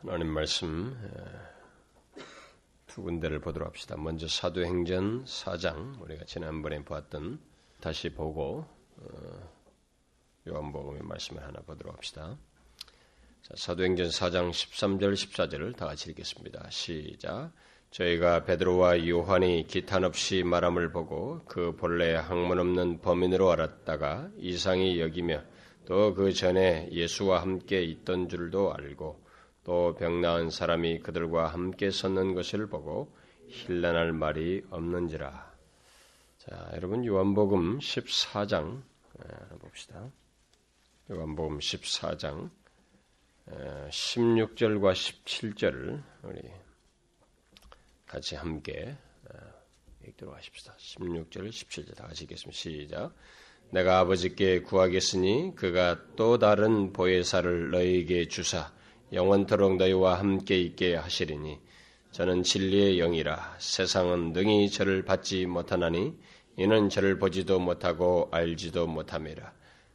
하나님 말씀 두 군데를 보도록 합시다. 먼저 사도행전 4장, 우리가 지난번에 보았던, 다시 보고 요한복음의 말씀을 하나 보도록 합시다. 자, 사도행전 4장 13절 14절을 다 같이 읽겠습니다. 시작. 저희가 베드로와 요한이 기탄 없이 말함을 보고 그 본래 학문 없는 범인으로 알았다가 이상히 여기며, 또 그 전에 예수와 함께 있던 줄도 알고, 또 병나은 사람이 그들과 함께 섰는 것을 보고 힐난할 말이 없는지라. 자, 여러분, 요한복음 14장 봅시다. 요한복음 14장 16절과 17절을 우리 같이 함께 읽도록 하십시다. 16절, 17절 다 같이 읽겠습니다. 시작. 내가 아버지께 구하겠으니 그가 또 다른 보혜사를 너희에게 주사 영원토록 너희와 함께 있게 하시리니, 저는 진리의 영이라. 세상은 능히 저를 받지 못하나니 이는 저를 보지도 못하고 알지도 못함이라.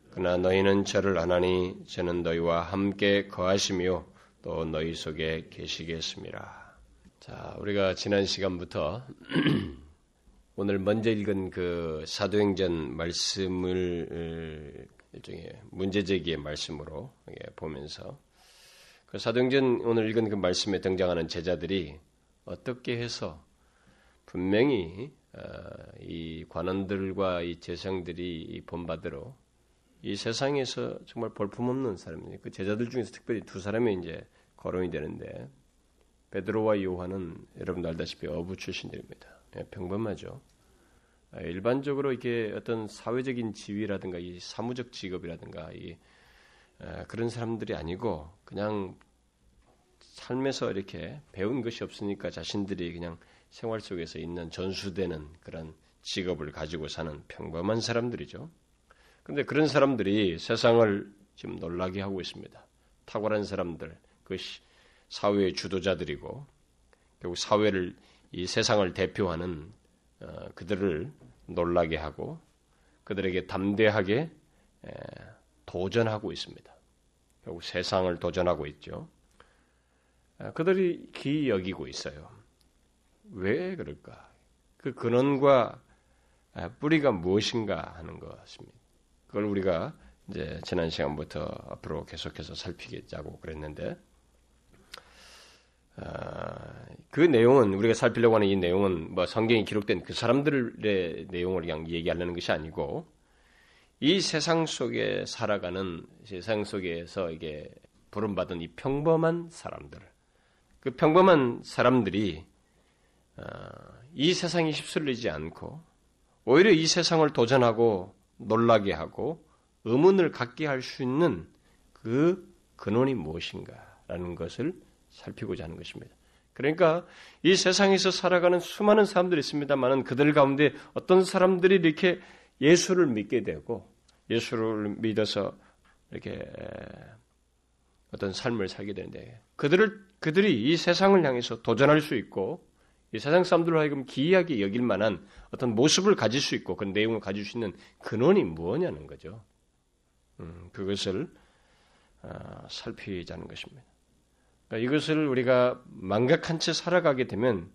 그러나 너희는 저를 아나니 저는 너희와 함께 거하시며 또 너희 속에 계시겠습니다. 자, 우리가 지난 시간부터 오늘 먼저 읽은 그 사도행전 말씀을 일종의 문제제기의 말씀으로 보면서, 사도행전 오늘 읽은 그 말씀에 등장하는 제자들이 어떻게 해서 분명히 이 관원들과 이 재상들이 본받으러 이 세상에서 정말 볼품없는 사람들이, 그 제자들 중에서 특별히 두 사람이 이제 거론이 되는데, 베드로와 요한은 여러분도 알다시피 어부 출신들입니다. 평범하죠. 일반적으로 이게 어떤 사회적인 지위라든가 이 사무적 직업이라든가 이 그런 사람들이 아니고, 그냥 삶에서 이렇게 배운 것이 없으니까 자신들이 그냥 생활 속에서 있는 전수되는 그런 직업을 가지고 사는 평범한 사람들이죠. 그런데 그런 사람들이 세상을 지금 놀라게 하고 있습니다. 탁월한 사람들, 그 사회의 주도자들이고, 결국 사회를, 이 세상을 대표하는 그들을 놀라게 하고, 그들에게 담대하게 도전하고 있습니다. 결국 세상을 도전하고 있죠. 그들이 기이 여기고 있어요. 왜 그럴까? 그 근원과 뿌리가 무엇인가 하는 것입니다. 그걸 우리가 이제 지난 시간부터 앞으로 계속해서 살피겠다고 그랬는데, 그 내용은, 우리가 살피려고 하는 이 내용은 뭐 성경이 기록된 그 사람들의 내용을 그냥 얘기하려는 것이 아니고, 이 세상 속에 살아가는, 세상 속에서 이게 부름받은 이 평범한 사람들, 그 평범한 사람들이 이 세상에 휩쓸리지 않고 오히려 이 세상을 도전하고 놀라게 하고 의문을 갖게 할 수 있는 그 근원이 무엇인가라는 것을 살피고자 하는 것입니다. 그러니까 이 세상에서 살아가는 수많은 사람들이 있습니다만, 그들 가운데 어떤 사람들이 이렇게 예수를 믿게 되고, 예수를 믿어서 이렇게 어떤 삶을 살게 되는데, 그들이 이 세상을 향해서 도전할 수 있고, 이 세상 사람들로 하여금 기이하게 여길 만한 어떤 모습을 가질 수 있고, 그 내용을 가질 수 있는 근원이 뭐냐는 거죠. 그것을 살피자는 것입니다. 그러니까 이것을 우리가 망각한 채 살아가게 되면,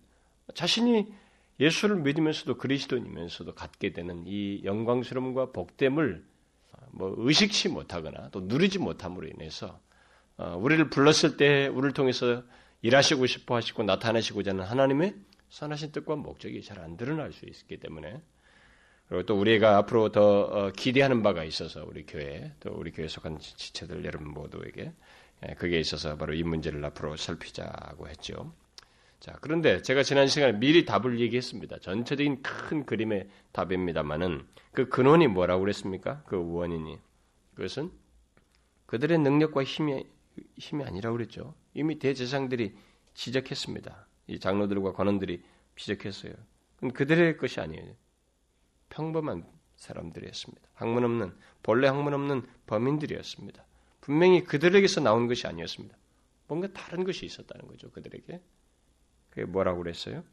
자신이 예수를 믿으면서도 그리스도인이면서도 갖게 되는 이 영광스러움과 복됨을 뭐 의식치 못하거나 또 누리지 못함으로 인해서, 우리를 불렀을 때 우리를 통해서 일하시고 싶어 하시고 나타나시고자 하는 하나님의 선하신 뜻과 목적이 잘 안 드러날 수 있기 때문에, 그리고 또 우리가 앞으로 더 기대하는 바가 있어서 우리 교회, 또 우리 교회에 속한 지체들 여러분 모두에게, 그게 있어서 바로 이 문제를 앞으로 살피자고 했죠. 자, 그런데 제가 지난 시간에 미리 답을 얘기했습니다. 전체적인 큰 그림의 답입니다만은, 그 근원이 뭐라고 그랬습니까? 그 원인이. 그것은 그들의 능력과 힘이 아니라고 그랬죠. 이미 대제사장들이 지적했습니다. 이 장로들과 관원들이 지적했어요. 그들의 것이 아니에요. 평범한 사람들이었습니다. 학문 없는, 본래 학문 없는 범인들이었습니다. 분명히 그들에게서 나온 것이 아니었습니다. 뭔가 다른 것이 있었다는 거죠, 그들에게. 그게 뭐라고 그랬어요?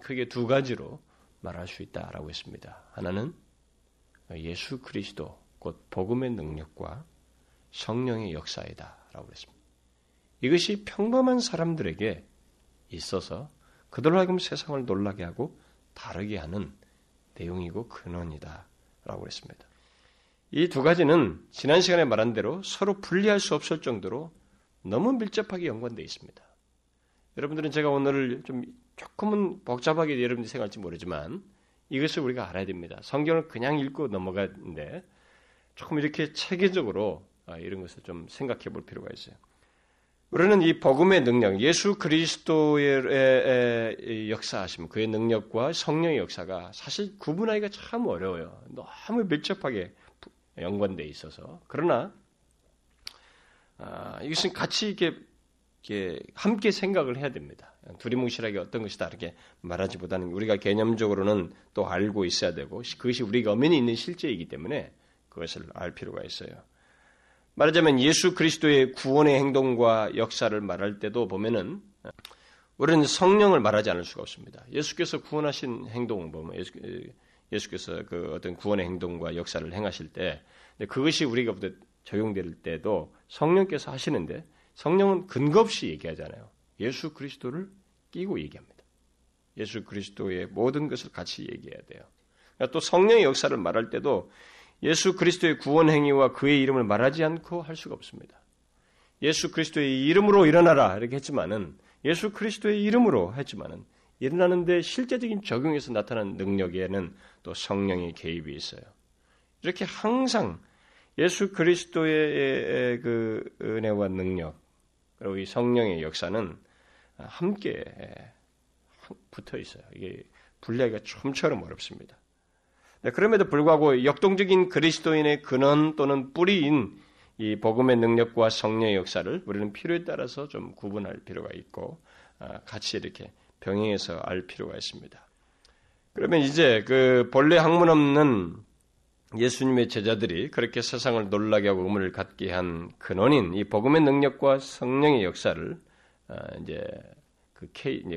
크게 두 가지로 말할 수 있다라고 했습니다. 하나는 예수 그리스도, 곧 복음의 능력과 성령의 역사이다라고 그랬습니다. 이것이 평범한 사람들에게 있어서 그들로 하여금 세상을 놀라게 하고 다르게 하는 내용이고 근원이다 라고 그랬습니다. 이 두 가지는 지난 시간에 말한 대로 서로 분리할 수 없을 정도로 너무 밀접하게 연관되어 있습니다. 여러분들은 제가 오늘 좀 조금은 복잡하게 여러분들이 생각할지 모르지만 이것을 우리가 알아야 됩니다. 성경을 그냥 읽고 넘어가는데 조금 이렇게 체계적으로 이런 것을 좀 생각해 볼 필요가 있어요. 우리는 이 복음의 능력, 예수 그리스도의 역사하심, 그의 능력과 성령의 역사가 사실 구분하기가 참 어려워요. 너무 밀접하게 연관되어 있어서. 그러나 이것은 같이 이렇게 함께 생각을 해야 됩니다. 두리뭉실하게 어떤 것이 다르게 말하지보다는 우리가 개념적으로는 또 알고 있어야 되고 그것이 우리가 엄연히 있는 실제이기 때문에 그것을 알 필요가 있어요. 말하자면 예수 그리스도의 구원의 행동과 역사를 말할 때도 보면은 우리는 성령을 말하지 않을 수가 없습니다. 예수께서 구원하신 행동을 보면 예수께서 그 어떤 구원의 행동과 역사를 행하실 때 그것이 우리가 적용될 때도 성령께서 하시는데 성령은 근거 없이 얘기하잖아요. 예수 그리스도를 끼고 얘기합니다. 예수 그리스도의 모든 것을 같이 얘기해야 돼요. 그러니까 또 성령의 역사를 말할 때도 예수 그리스도의 구원 행위와 그의 이름을 말하지 않고 할 수가 없습니다. 예수 그리스도의 이름으로 일어나라 이렇게 했지만은 예수 그리스도의 이름으로 했지만은 일어나는데 실제적인 적용에서 나타난 능력에는 또 성령의 개입이 있어요. 이렇게 항상 예수 그리스도의 그 은혜와 능력 그리고 이 성령의 역사는 함께 붙어 있어요. 이게 분리하기가 좀처럼 어렵습니다. 그럼에도 불구하고 역동적인 그리스도인의 근원 또는 뿌리인 이 복음의 능력과 성령의 역사를 우리는 필요에 따라서 좀 구분할 필요가 있고 같이 이렇게 병행해서 알 필요가 있습니다. 그러면 이제 그 본래 학문 없는 예수님의 제자들이 그렇게 세상을 놀라게 하고 의문을 갖게 한 근원인 이 복음의 능력과 성령의 역사를 이제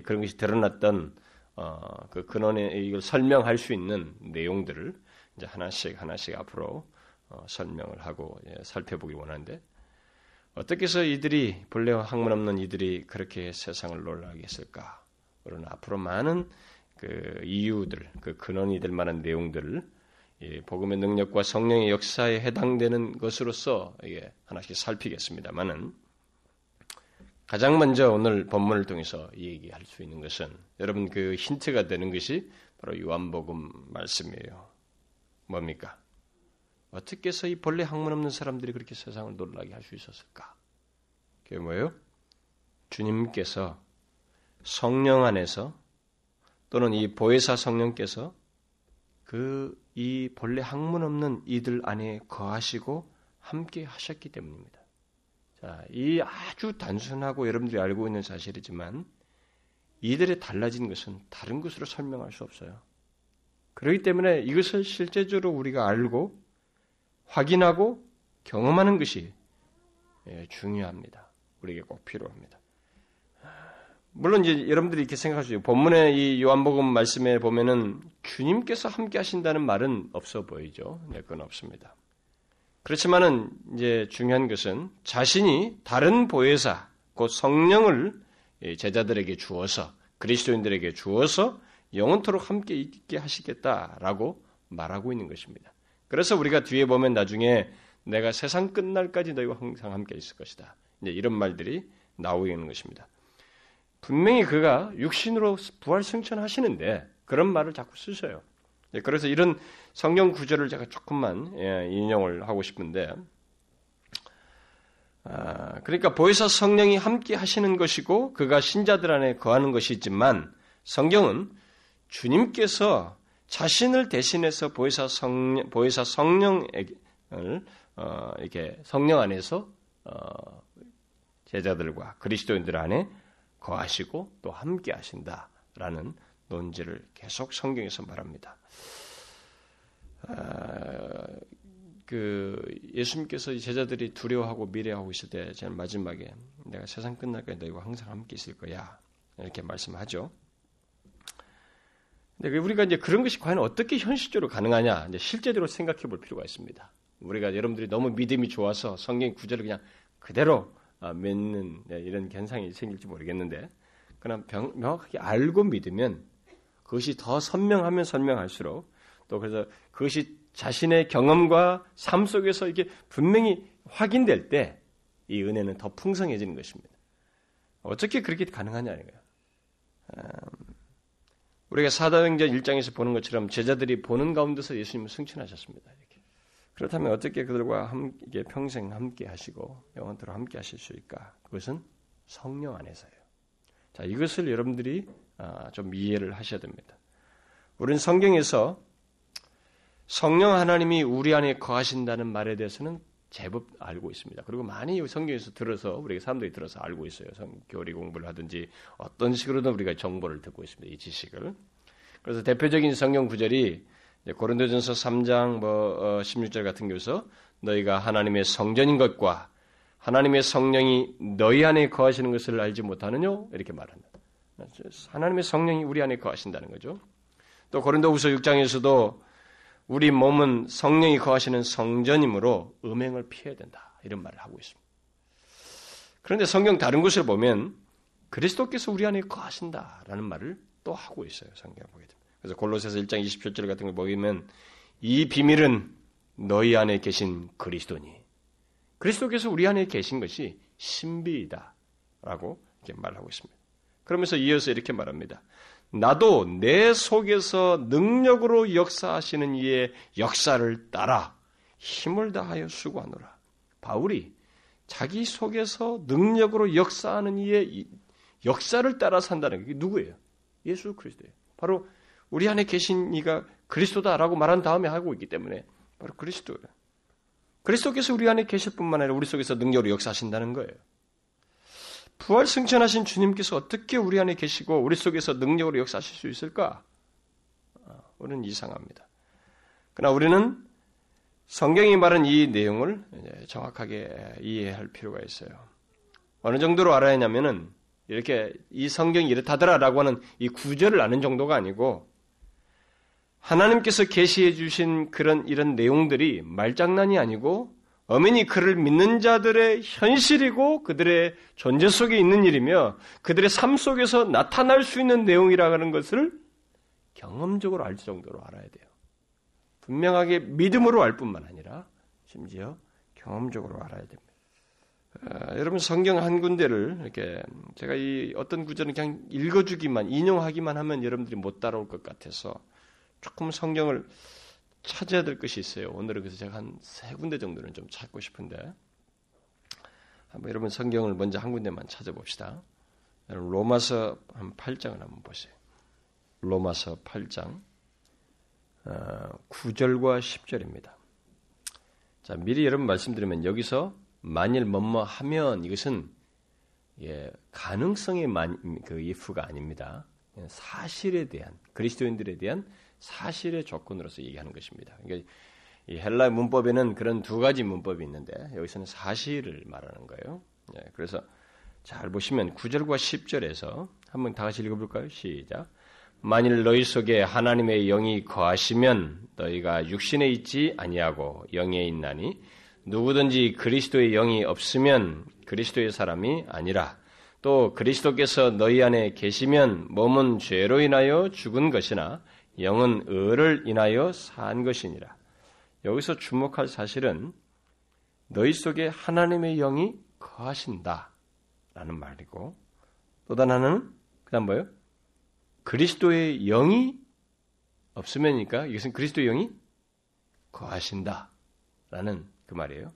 그런 것이 드러났던 그 근원의 이걸 설명할 수 있는 내용들을 이제 하나씩 앞으로 설명을 하고 살펴보기 원하는데 어떻게 해서 이들이 본래 학문 없는 이들이 그렇게 세상을 놀라게 했을까? 그러나 앞으로 많은 그 이유들, 그 근원이 될 만한 내용들을 이 복음의 능력과 성령의 역사에 해당되는 것으로서 이게 하나씩 살피겠습니다만은 가장 먼저 오늘 본문을 통해서 얘기할 수 있는 것은 여러분 그 힌트가 되는 것이 바로 요한복음 말씀이에요. 뭡니까? 어떻게 해서 이 본래 학문 없는 사람들이 그렇게 세상을 놀라게 할 수 있었을까? 그게 뭐예요? 주님께서 성령 안에서 또는 이 보혜사 성령께서 이 본래 학문 없는 이들 안에 거하시고 함께 하셨기 때문입니다. 자, 이 아주 단순하고 여러분들이 알고 있는 사실이지만 이들의 달라진 것은 다른 것으로 설명할 수 없어요. 그렇기 때문에 이것을 실제적으로 우리가 알고 확인하고 경험하는 것이 중요합니다. 우리에게 꼭 필요합니다. 물론 이제 여러분들이 이렇게 생각할 수 있어요. 본문의 이 요한복음 말씀에 보면은 주님께서 함께 하신다는 말은 없어 보이죠. 네, 그건 없습니다. 그렇지만은 이제 중요한 것은 자신이 다른 보혜사, 곧 성령을 제자들에게 주어서 그리스도인들에게 주어서 영원토록 함께 있게 하시겠다라고 말하고 있는 것입니다. 그래서 우리가 뒤에 보면 나중에 내가 세상 끝날까지 너희와 항상 함께 있을 것이다. 이제 이런 말들이 나오게 되는 것입니다. 분명히 그가 육신으로 부활 승천하시는데 그런 말을 자꾸 쓰셔요. 그래서 이런 성경 구절을 제가 조금만 인용을 하고 싶은데 그러니까 보혜사 성령이 함께 하시는 것이고 그가 신자들 안에 거하는 것이지만 성경은 주님께서 자신을 대신해서 보혜사 성령을 이렇게 성령 안에서 제자들과 그리스도인들 안에 거하시고 또 함께 하신다라는 논지를 계속 성경에서 말합니다. 그 예수님께서 이 제자들이 두려워하고 미래하고 있을 때 제일 마지막에 내가 세상 끝날까지 너희와 항상 함께 있을 거야 이렇게 말씀하죠. 근데 우리가 이제 그런 것이 과연 어떻게 현실적으로 가능하냐 이제 실제적으로 생각해 볼 필요가 있습니다. 우리가 여러분들이 너무 믿음이 좋아서 성경 구절을 그냥 그대로 믿는 이런 현상이 생길지 모르겠는데, 그러나 명확하게 알고 믿으면 그것이 더 선명하면 설명할수록, 또 그래서 그것이 자신의 경험과 삶 속에서 이게 분명히 확인될 때 이 은혜는 더 풍성해지는 것입니다. 어떻게 그렇게 가능하냐 이거예요. 우리가 사도행전 1장에서 보는 것처럼 제자들이 보는 가운데서 예수님은 승천하셨습니다. 이렇게. 그렇다면 어떻게 그들과 함께 평생 함께 하시고 영원토록 함께 하실 수 있을까? 그것은 성령 안에서예요. 자, 이것을 여러분들이 좀 이해를 하셔야 됩니다. 우리는 성경에서 성령 하나님이 우리 안에 거하신다는 말에 대해서는 제법 알고 있습니다. 그리고 많이 성경에서 들어서 우리가 사람들이 들어서 알고 있어요. 교리 공부를 하든지 어떤 식으로든 우리가 정보를 듣고 있습니다. 이 지식을. 그래서 대표적인 성경 구절이 고린도전서 3장 16절 같은 경우서 너희가 하나님의 성전인 것과 하나님의 성령이 너희 안에 거하시는 것을 알지 못하느냐 이렇게 말합니다. 하나님의 성령이 우리 안에 거하신다는 거죠. 또 고린도후서 6장에서도 우리 몸은 성령이 거하시는 성전이므로 음행을 피해야 된다. 이런 말을 하고 있습니다. 그런데 성경 다른 곳을 보면 그리스도께서 우리 안에 거하신다라는 말을 또 하고 있어요. 성경을 보게 되면. 그래서 골로새서 1장 27절 같은 걸 보면 이 비밀은 너희 안에 계신 그리스도니. 그리스도께서 우리 안에 계신 것이 신비이다라고 이렇게 말하고 있습니다. 그러면서 이어서 이렇게 말합니다. 나도 내 속에서 능력으로 역사하시는 이의 역사를 따라 힘을 다하여 수고하노라. 바울이 자기 속에서 능력으로 역사하는 이의 역사를 따라 산다는 게 누구예요? 예수 그리스도예요. 바로 우리 안에 계신 이가 그리스도다라고 말한 다음에 하고 있기 때문에 바로 그리스도예요. 그리스도께서 우리 안에 계실 뿐만 아니라 우리 속에서 능력으로 역사하신다는 거예요. 부활 승천하신 주님께서 어떻게 우리 안에 계시고 우리 속에서 능력으로 역사하실 수 있을까? 우리는 이상합니다. 그러나 우리는 성경이 말한 이 내용을 정확하게 이해할 필요가 있어요. 어느 정도로 알아야 하냐면은 이렇게 이 성경이 이렇다더라라고 하는 이 구절을 아는 정도가 아니고 하나님께서 계시해 주신 그런 이런 내용들이 말장난이 아니고 엄연히 그를 믿는 자들의 현실이고 그들의 존재 속에 있는 일이며 그들의 삶 속에서 나타날 수 있는 내용이라는 것을 경험적으로 알 정도로 알아야 돼요. 분명하게 믿음으로 알 뿐만 아니라 심지어 경험적으로 알아야 됩니다. 여러분 성경 한 군데를 이렇게 제가 이 어떤 구절은 그냥 읽어주기만 인용하기만 하면 여러분들이 못 따라올 것 같아서 조금 성경을 찾아야 될 것이 있어요. 오늘은 그래서 제가 한 3군데 정도는 좀 찾고 싶은데 한번 여러분 성경을 먼저 한 군데만 찾아봅시다. 여러분 로마서 한 8장을 한번 보세요. 로마서 8장 9절과 10절입니다. 자, 미리 여러분 말씀드리면 여기서 만일 뭐뭐 하면 이것은 가능성의 if가 아닙니다. 사실에 대한 그리스도인들에 대한 사실의 조건으로서 얘기하는 것입니다. 그러니까 이 헬라 문법에는 그런 두 가지 문법이 있는데 여기서는 사실을 말하는 거예요. 예, 그래서 잘 보시면 9절과 10절에서 한번 다 같이 읽어볼까요? 시작. 만일 너희 속에 하나님의 영이 거하시면 너희가 육신에 있지 아니하고 영에 있나니 누구든지 그리스도의 영이 없으면 그리스도의 사람이 아니라 또 그리스도께서 너희 안에 계시면 몸은 죄로 인하여 죽은 것이나 영은 의를 인하여 산 것이니라. 여기서 주목할 사실은 너희 속에 하나님의 영이 거하신다라는 말이고 또 다른 하나는 그다음 뭐예요? 그리스도의 영이 없으면이니까 이것은 그리스도의 영이 거하신다라는 그 말이에요.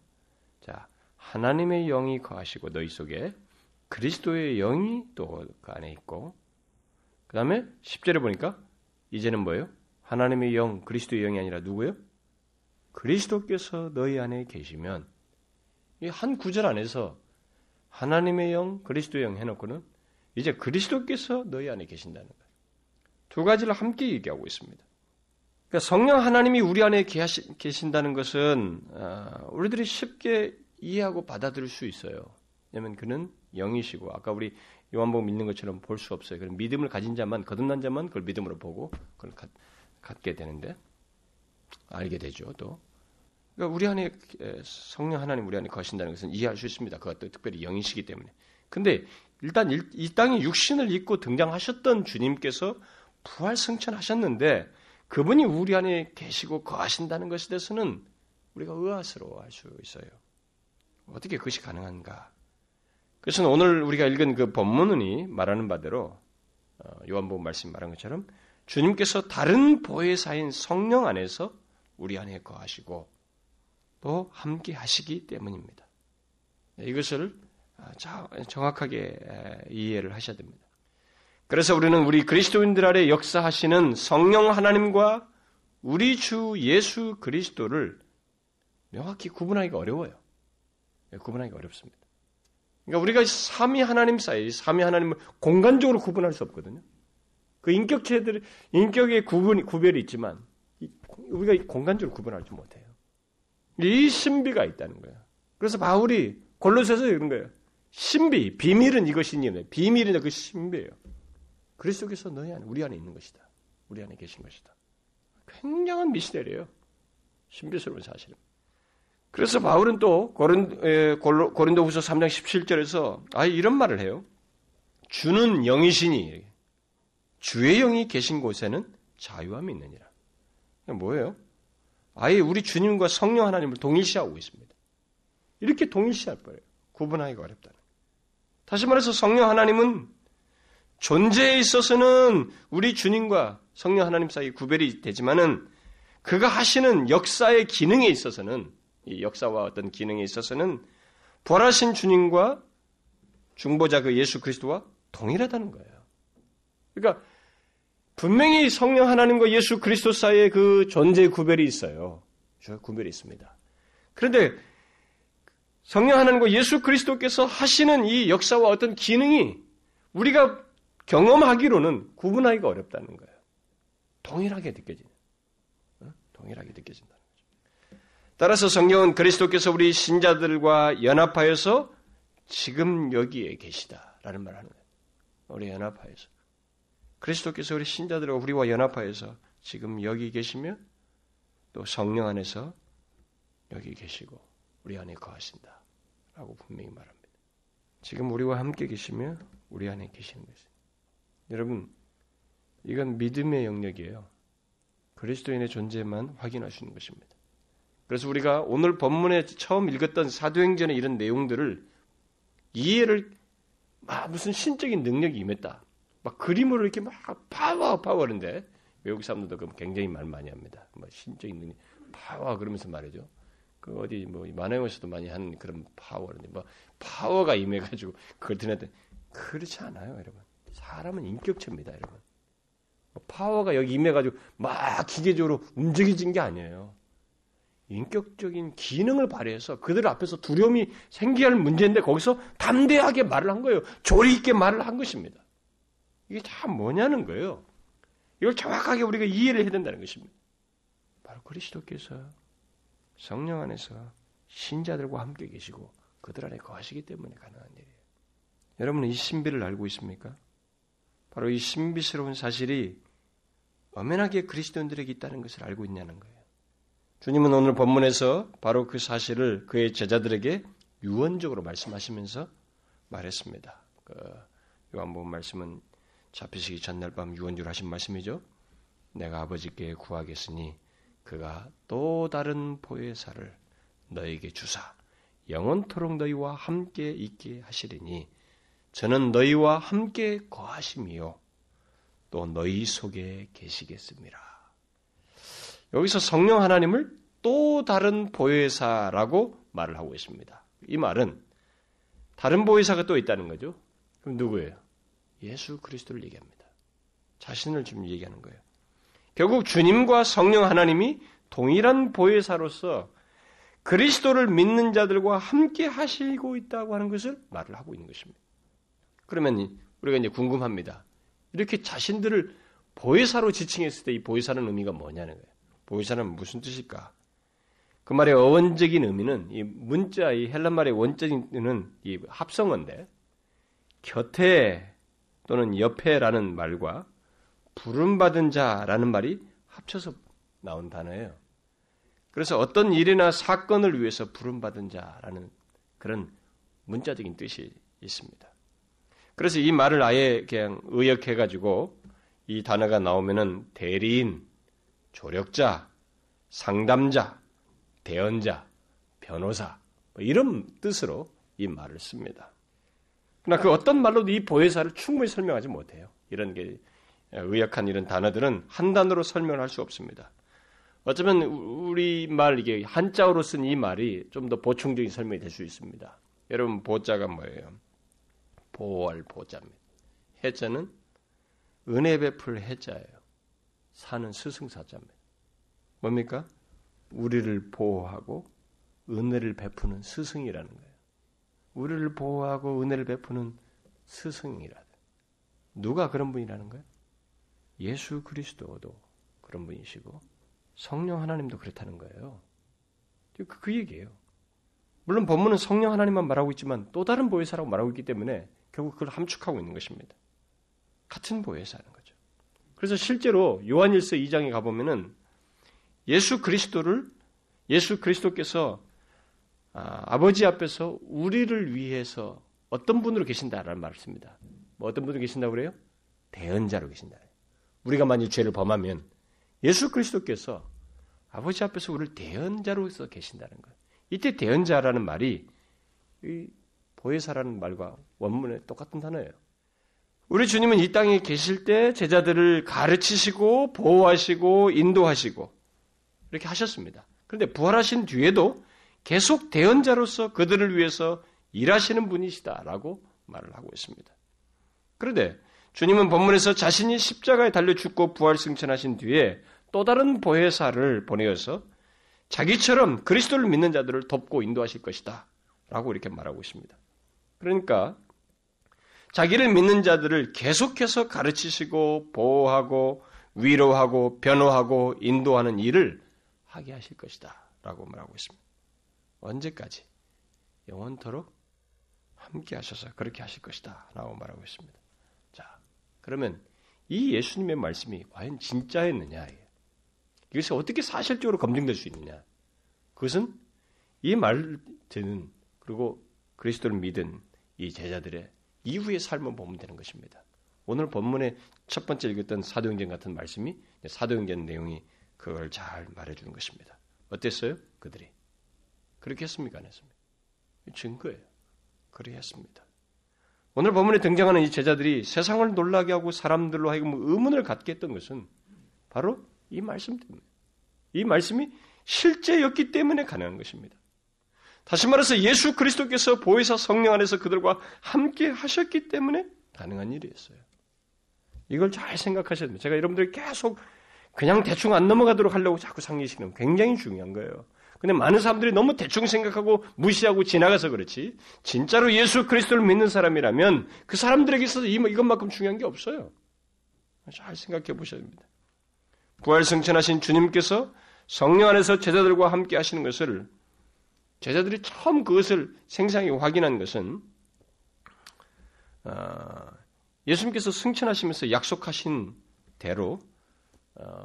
자, 하나님의 영이 거하시고 너희 속에 그리스도의 영이 또 그 안에 있고 그 다음에 10절에 보니까 이제는 뭐예요? 하나님의 영, 그리스도의 영이 아니라 누구예요? 그리스도께서 너희 안에 계시면 이 한 구절 안에서 하나님의 영, 그리스도의 영 해놓고는 이제 그리스도께서 너희 안에 계신다는 거예요. 두 가지를 함께 얘기하고 있습니다. 그러니까 성령 하나님이 우리 안에 계신다는 것은 우리들이 쉽게 이해하고 받아들일 수 있어요. 왜냐하면 그는 영이시고 아까 우리 요한복음 믿는 것처럼 볼 수 없어요. 그럼 믿음을 가진 자만, 거듭난 자만 그걸 믿음으로 보고 그걸 갖게 되는데 알게 되죠. 또 그러니까 우리 안에 성령 하나님 우리 안에 거신다는 것은 이해할 수 있습니다. 그것도 특별히 영이시기 때문에. 근데 일단 이 땅에 육신을 입고 등장하셨던 주님께서 부활 승천하셨는데 그분이 우리 안에 계시고 거하신다는 것에 대해서는 우리가 의아스러워할 수 있어요. 어떻게 그것이 가능한가? 그것은 오늘 우리가 읽은 그 본문이 말하는 바대로 요한복음 말씀 말한 것처럼 주님께서 다른 보혜사인 성령 안에서 우리 안에 거하시고 또 함께 하시기 때문입니다. 이것을 정확하게 이해를 하셔야 됩니다. 그래서 우리는 우리 그리스도인들 아래 역사하시는 성령 하나님과 우리 주 예수 그리스도를 명확히 구분하기가 어려워요. 구분하기가 어렵습니다. 그러니까 우리가 삼위 하나님 사이, 삼위 하나님을 공간적으로 구분할 수 없거든요. 그 인격체들, 인격의 구별이 있지만 우리가 공간적으로 구분하지 못해요. 이 신비가 있다는 거예요. 그래서 바울이 골로새서 이런 거예요. 신비, 비밀은 이것이니, 비밀은 그 신비예요. 그리스도께서 너희 안에, 우리 안에 있는 것이다. 우리 안에 계신 것이다. 굉장한 미스테리예요. 신비스러운 사실은. 그래서 바울은 또 고린도후서 3장 17절에서 이런 말을 해요. 주는 영이시니 주의 영이 계신 곳에는 자유함이 있느니라. 뭐예요? 아예 우리 주님과 성령 하나님을 동일시하고 있습니다. 이렇게 동일시할 거예요. 구분하기가 어렵다는. 다시 말해서 성령 하나님은 존재에 있어서는 우리 주님과 성령 하나님 사이 구별이 되지만은 그가 하시는 역사의 기능에 있어서는 이 역사와 어떤 기능에 있어서는 부활하신 주님과 중보자 그 예수 그리스도와 동일하다는 거예요. 그러니까 분명히 성령 하나님과 예수 그리스도 사이의 그 존재의 구별이 있어요. 구별이 있습니다. 그런데 성령 하나님과 예수 그리스도께서 하시는 이 역사와 어떤 기능이 우리가 경험하기로는 구분하기가 어렵다는 거예요. 동일하게 느껴지는. 동일하게 느껴진다. 따라서 성령은 그리스도께서 우리 신자들과 연합하여서 지금 여기에 계시다라는 말을 하는 거예요. 우리 연합하여서. 그리스도께서 우리 신자들과 우리와 연합하여서 지금 여기 계시며 또 성령 안에서 여기 계시고 우리 안에 거하신다. 라고 분명히 말합니다. 지금 우리와 함께 계시며 우리 안에 계시는 것입니다. 여러분, 이건 믿음의 영역이에요. 그리스도인의 존재만 확인하시는 것입니다. 그래서 우리가 오늘 본문에 처음 읽었던 사도행전의 이런 내용들을 이해를 무슨 신적인 능력이 임했다. 그림으로 이렇게 파워 그런데 외국 사람들도 그럼 굉장히 말 많이 합니다. 신적인 능력, 파워 그러면서 말이죠. 그 어디 만화영화에서도 많이 하는 그런 파워 그런데 파워가 임해가지고 그걸 드렸더니 그렇지 않아요, 여러분. 사람은 인격체입니다, 여러분. 파워가 여기 임해가지고 기계적으로 움직이진 게 아니에요. 인격적인 기능을 발휘해서 그들 앞에서 두려움이 생겨야 할 문제인데 거기서 담대하게 말을 한 거예요. 조리 있게 말을 한 것입니다. 이게 참 뭐냐는 거예요. 이걸 정확하게 우리가 이해를 해야 된다는 것입니다. 바로 그리스도께서 성령 안에서 신자들과 함께 계시고 그들 안에 거하시기 때문에 가능한 일이에요. 여러분은 이 신비를 알고 있습니까? 바로 이 신비스러운 사실이 엄연하게 그리스도인들에게 있다는 것을 알고 있냐는 거예요. 주님은 오늘 본문에서 바로 그 사실을 그의 제자들에게 유언적으로 말씀하시면서 말했습니다. 요한복음 말씀은 잡히시기 전날 밤 유언적으로 하신 말씀이죠. 내가 아버지께 구하겠으니 그가 또 다른 보혜사를 너에게 주사 영원토록 너희와 함께 있게 하시리니 저는 너희와 함께 거하심이요 또 너희 속에 계시겠습니다. 여기서 성령 하나님을 또 다른 보혜사라고 말을 하고 있습니다. 이 말은 다른 보혜사가 또 있다는 거죠. 그럼 누구예요? 예수 그리스도를 얘기합니다. 자신을 지금 얘기하는 거예요. 결국 주님과 성령 하나님이 동일한 보혜사로서 그리스도를 믿는 자들과 함께 하시고 있다고 하는 것을 말을 하고 있는 것입니다. 그러면 우리가 이제 궁금합니다. 이렇게 자신들을 보혜사로 지칭했을 때 이 보혜사는 의미가 뭐냐는 거예요. 보혜사는 무슨 뜻일까? 그 말의 어원적인 의미는 이 문자, 이 헬란 말의 원적인 의미는 이 합성어인데 곁에 또는 옆에라는 말과 부름받은 자라는 말이 합쳐서 나온 단어예요. 그래서 어떤 일이나 사건을 위해서 부름받은 자라는 그런 문자적인 뜻이 있습니다. 그래서 이 말을 아예 그냥 의역해가지고 이 단어가 나오면은 대리인, 조력자, 상담자, 대언자, 변호사 뭐 이런 뜻으로 이 말을 씁니다. 그러나 그 어떤 말로도 이 보혜사를 충분히 설명하지 못해요. 이런 게 의역한 이런 단어들은 한 단어로 설명을 할 수 없습니다. 어쩌면 우리말 이게 한자어로 쓴 이 말이 좀 더 보충적인 설명이 될 수 있습니다. 여러분 보자가 뭐예요? 보호할 보자입니다. 해자는 은혜 베풀 해자예요. 사는 스승사자입니다. 뭡니까? 우리를 보호하고 은혜를 베푸는 스승이라는 거예요. 우리를 보호하고 은혜를 베푸는 스승이라. 누가 그런 분이라는 거예요? 예수 그리스도도 그런 분이시고 성령 하나님도 그렇다는 거예요. 그 얘기예요. 물론 본문은 성령 하나님만 말하고 있지만 또 다른 보혜사라고 말하고 있기 때문에 결국 그걸 함축하고 있는 것입니다. 같은 보혜사라는 거죠. 그래서 실제로 요한일서 2장에 가보면은 예수 그리스도께서 아버지 앞에서 우리를 위해서 어떤 분으로 계신다라는 말을 씁니다. 뭐 어떤 분으로 계신다고 그래요? 대언자로 계신다. 우리가 만일 죄를 범하면 예수 그리스도께서 아버지 앞에서 우리를 대언자로서 계신다는 거예요. 이때 대언자라는 말이 이 보혜사라는 말과 원문에 똑같은 단어예요. 우리 주님은 이 땅에 계실 때 제자들을 가르치시고 보호하시고 인도하시고 이렇게 하셨습니다. 그런데 부활하신 뒤에도 계속 대언자로서 그들을 위해서 일하시는 분이시다라고 말을 하고 있습니다. 그런데 주님은 본문에서 자신이 십자가에 달려 죽고 부활 승천하신 뒤에 또 다른 보혜사를 보내어서 자기처럼 그리스도를 믿는 자들을 돕고 인도하실 것이다 라고 이렇게 말하고 있습니다. 그러니까 자기를 믿는 자들을 계속해서 가르치시고 보호하고 위로하고 변호하고 인도하는 일을 하게 하실 것이다 라고 말하고 있습니다. 언제까지? 영원토록 함께 하셔서 그렇게 하실 것이다 라고 말하고 있습니다. 자, 그러면 이 예수님의 말씀이 과연 진짜였느냐, 이것이 어떻게 사실적으로 검증될 수 있느냐, 그것은 이 말을 듣는 그리고 그리스도를 믿은 이 제자들의 이후의 삶을 보면 되는 것입니다. 오늘 본문의 첫 번째 읽었던 사도행전 같은 말씀이 사도행전 내용이 그걸 잘 말해주는 것입니다. 어땠어요? 그들이 그렇게 했습니까? 안 했습니까? 증거예요. 그렇게 했습니다. 오늘 본문에 등장하는 이 제자들이 세상을 놀라게 하고 사람들로 하여금 의문을 갖게 했던 것은 바로 이 말씀 때문에, 이 말씀이 실제였기 때문에 가능한 것입니다. 다시 말해서 예수 그리스도께서 보혜사 성령 안에서 그들과 함께 하셨기 때문에 가능한 일이었어요. 이걸 잘 생각하셔야 됩니다. 제가 여러분들이 계속 그냥 대충 안 넘어가도록 하려고 자꾸 상기시키는 건 굉장히 중요한 거예요. 근데 많은 사람들이 너무 대충 생각하고 무시하고 지나가서 그렇지, 진짜로 예수 그리스도를 믿는 사람이라면 그 사람들에게 있어서 이것만큼 중요한 게 없어요. 잘 생각해 보셔야 됩니다. 부활 승천하신 주님께서 성령 안에서 제자들과 함께 하시는 것을 제자들이 처음 그것을 생생히 확인한 것은 예수님께서 승천하시면서 약속하신 대로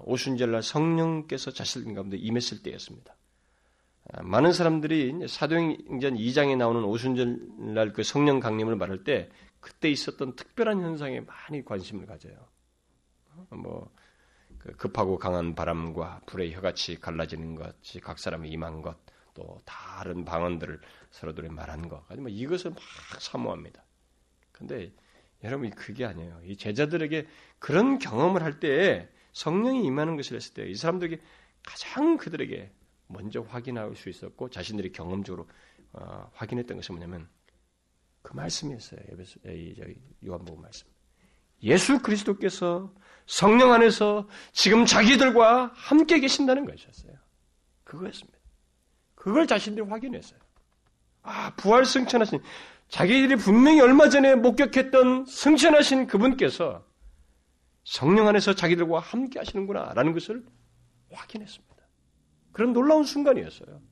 오순절날 성령께서 자신들 가운데 임했을 때였습니다. 많은 사람들이 사도행전 2장에 나오는 오순절날 그 성령 강림을 말할 때 그때 있었던 특별한 현상에 많이 관심을 가져요. 뭐 급하고 강한 바람과 불의 혀같이 갈라지는 것 같이 각 사람이 임한 것, 또 다른 방언들을 서로들이 말한 것, 아니면 이것을 막 사모합니다. 그런데 여러분 그게 아니에요. 이 제자들에게 그런 경험을 할 때에 성령이 임하는 것을 했을 때 이 사람들에게 가장 그들에게 먼저 확인할 수 있었고 자신들이 경험적으로 확인했던 것이 뭐냐면 그 말씀이었어요. 요한복음 말씀. 예수 그리스도께서 성령 안에서 지금 자기들과 함께 계신다는 것이었어요. 그거였습니다. 그걸 자신들이 확인했어요. 아, 부활 승천하신 자기들이 분명히 얼마 전에 목격했던 승천하신 그분께서 성령 안에서 자기들과 함께 하시는구나 라는 것을 확인했습니다. 그런 놀라운 순간이었어요.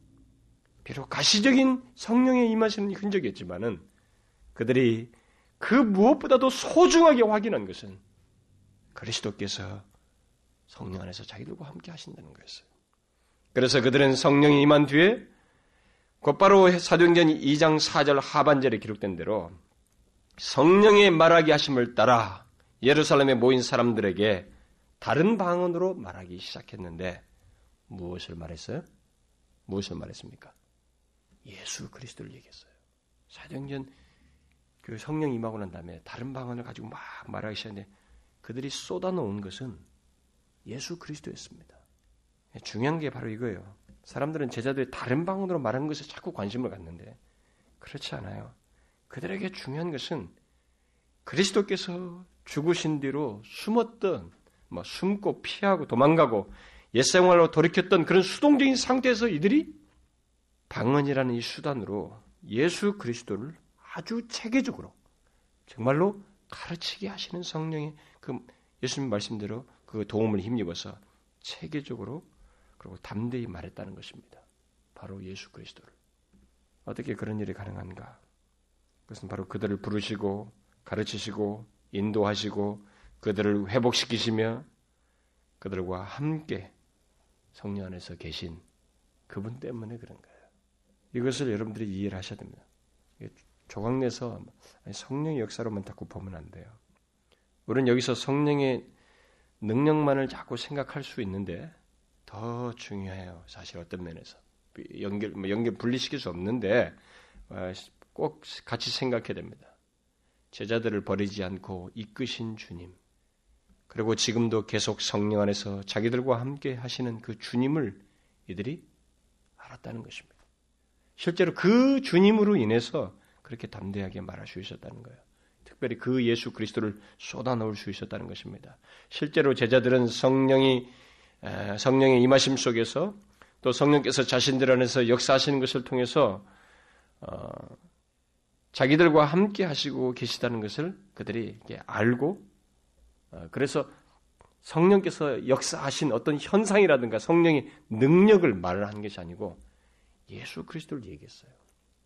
비록 가시적인 성령에 임하시는 흔적이었지만은 그들이 그 무엇보다도 소중하게 확인한 것은 그리스도께서 성령 안에서 자기들과 함께 하신다는 거였어요. 그래서 그들은 성령이 임한 뒤에 곧바로 사도행전 2장 4절 하반절에 기록된 대로 성령의 말하게 하심을 따라 예루살렘에 모인 사람들에게 다른 방언으로 말하기 시작했는데 무엇을 말했어요? 무엇을 말했습니까? 예수 그리스도를 얘기했어요. 사도행전 그 성령 임하고 난 다음에 다른 방언을 가지고 막 말하기 시작했는데 그들이 쏟아놓은 것은 예수 그리스도였습니다. 중요한 게 바로 이거예요. 사람들은 제자들이 다른 방언으로 말하는 것에 자꾸 관심을 갖는데 그렇지 않아요. 그들에게 중요한 것은 그리스도께서 죽으신 뒤로 숨었던, 숨고 피하고 도망가고 옛생활로 돌이켰던 그런 수동적인 상태에서 이들이 방언이라는 이 수단으로 예수 그리스도를 아주 체계적으로 정말로 가르치게 하시는 성령의 그 예수님 말씀대로 그 도움을 힘입어서 체계적으로 그리고 담대히 말했다는 것입니다. 바로 예수 그리스도를. 어떻게 그런 일이 가능한가? 그것은 바로 그들을 부르시고 가르치시고 인도하시고 그들을 회복시키시며 그들과 함께 성령 안에서 계신 그분 때문에 그런 거예요. 이것을 여러분들이 이해를 하셔야 됩니다. 조각내서 성령의 역사로만 자꾸 보면 안 돼요. 우리는 여기서 성령의 능력만을 자꾸 생각할 수 있는데 더 중요해요. 사실 어떤 면에서 연결 분리시킬 수 없는데 꼭 같이 생각해야 됩니다. 제자들을 버리지 않고 이끄신 주님, 그리고 지금도 계속 성령 안에서 자기들과 함께 하시는 그 주님을 이들이 알았다는 것입니다. 실제로 그 주님으로 인해서 그렇게 담대하게 말할 수 있었다는 거예요. 특별히 그 예수 그리스도를 쏟아넣을 수 있었다는 것입니다. 실제로 제자들은 성령의 임하심 속에서 또 성령께서 자신들 안에서 역사하시는 것을 통해서 자기들과 함께 하시고 계시다는 것을 그들이 알고 그래서 성령께서 역사하신 어떤 현상이라든가 성령의 능력을 말한 것이 아니고 예수 그리스도를 얘기했어요.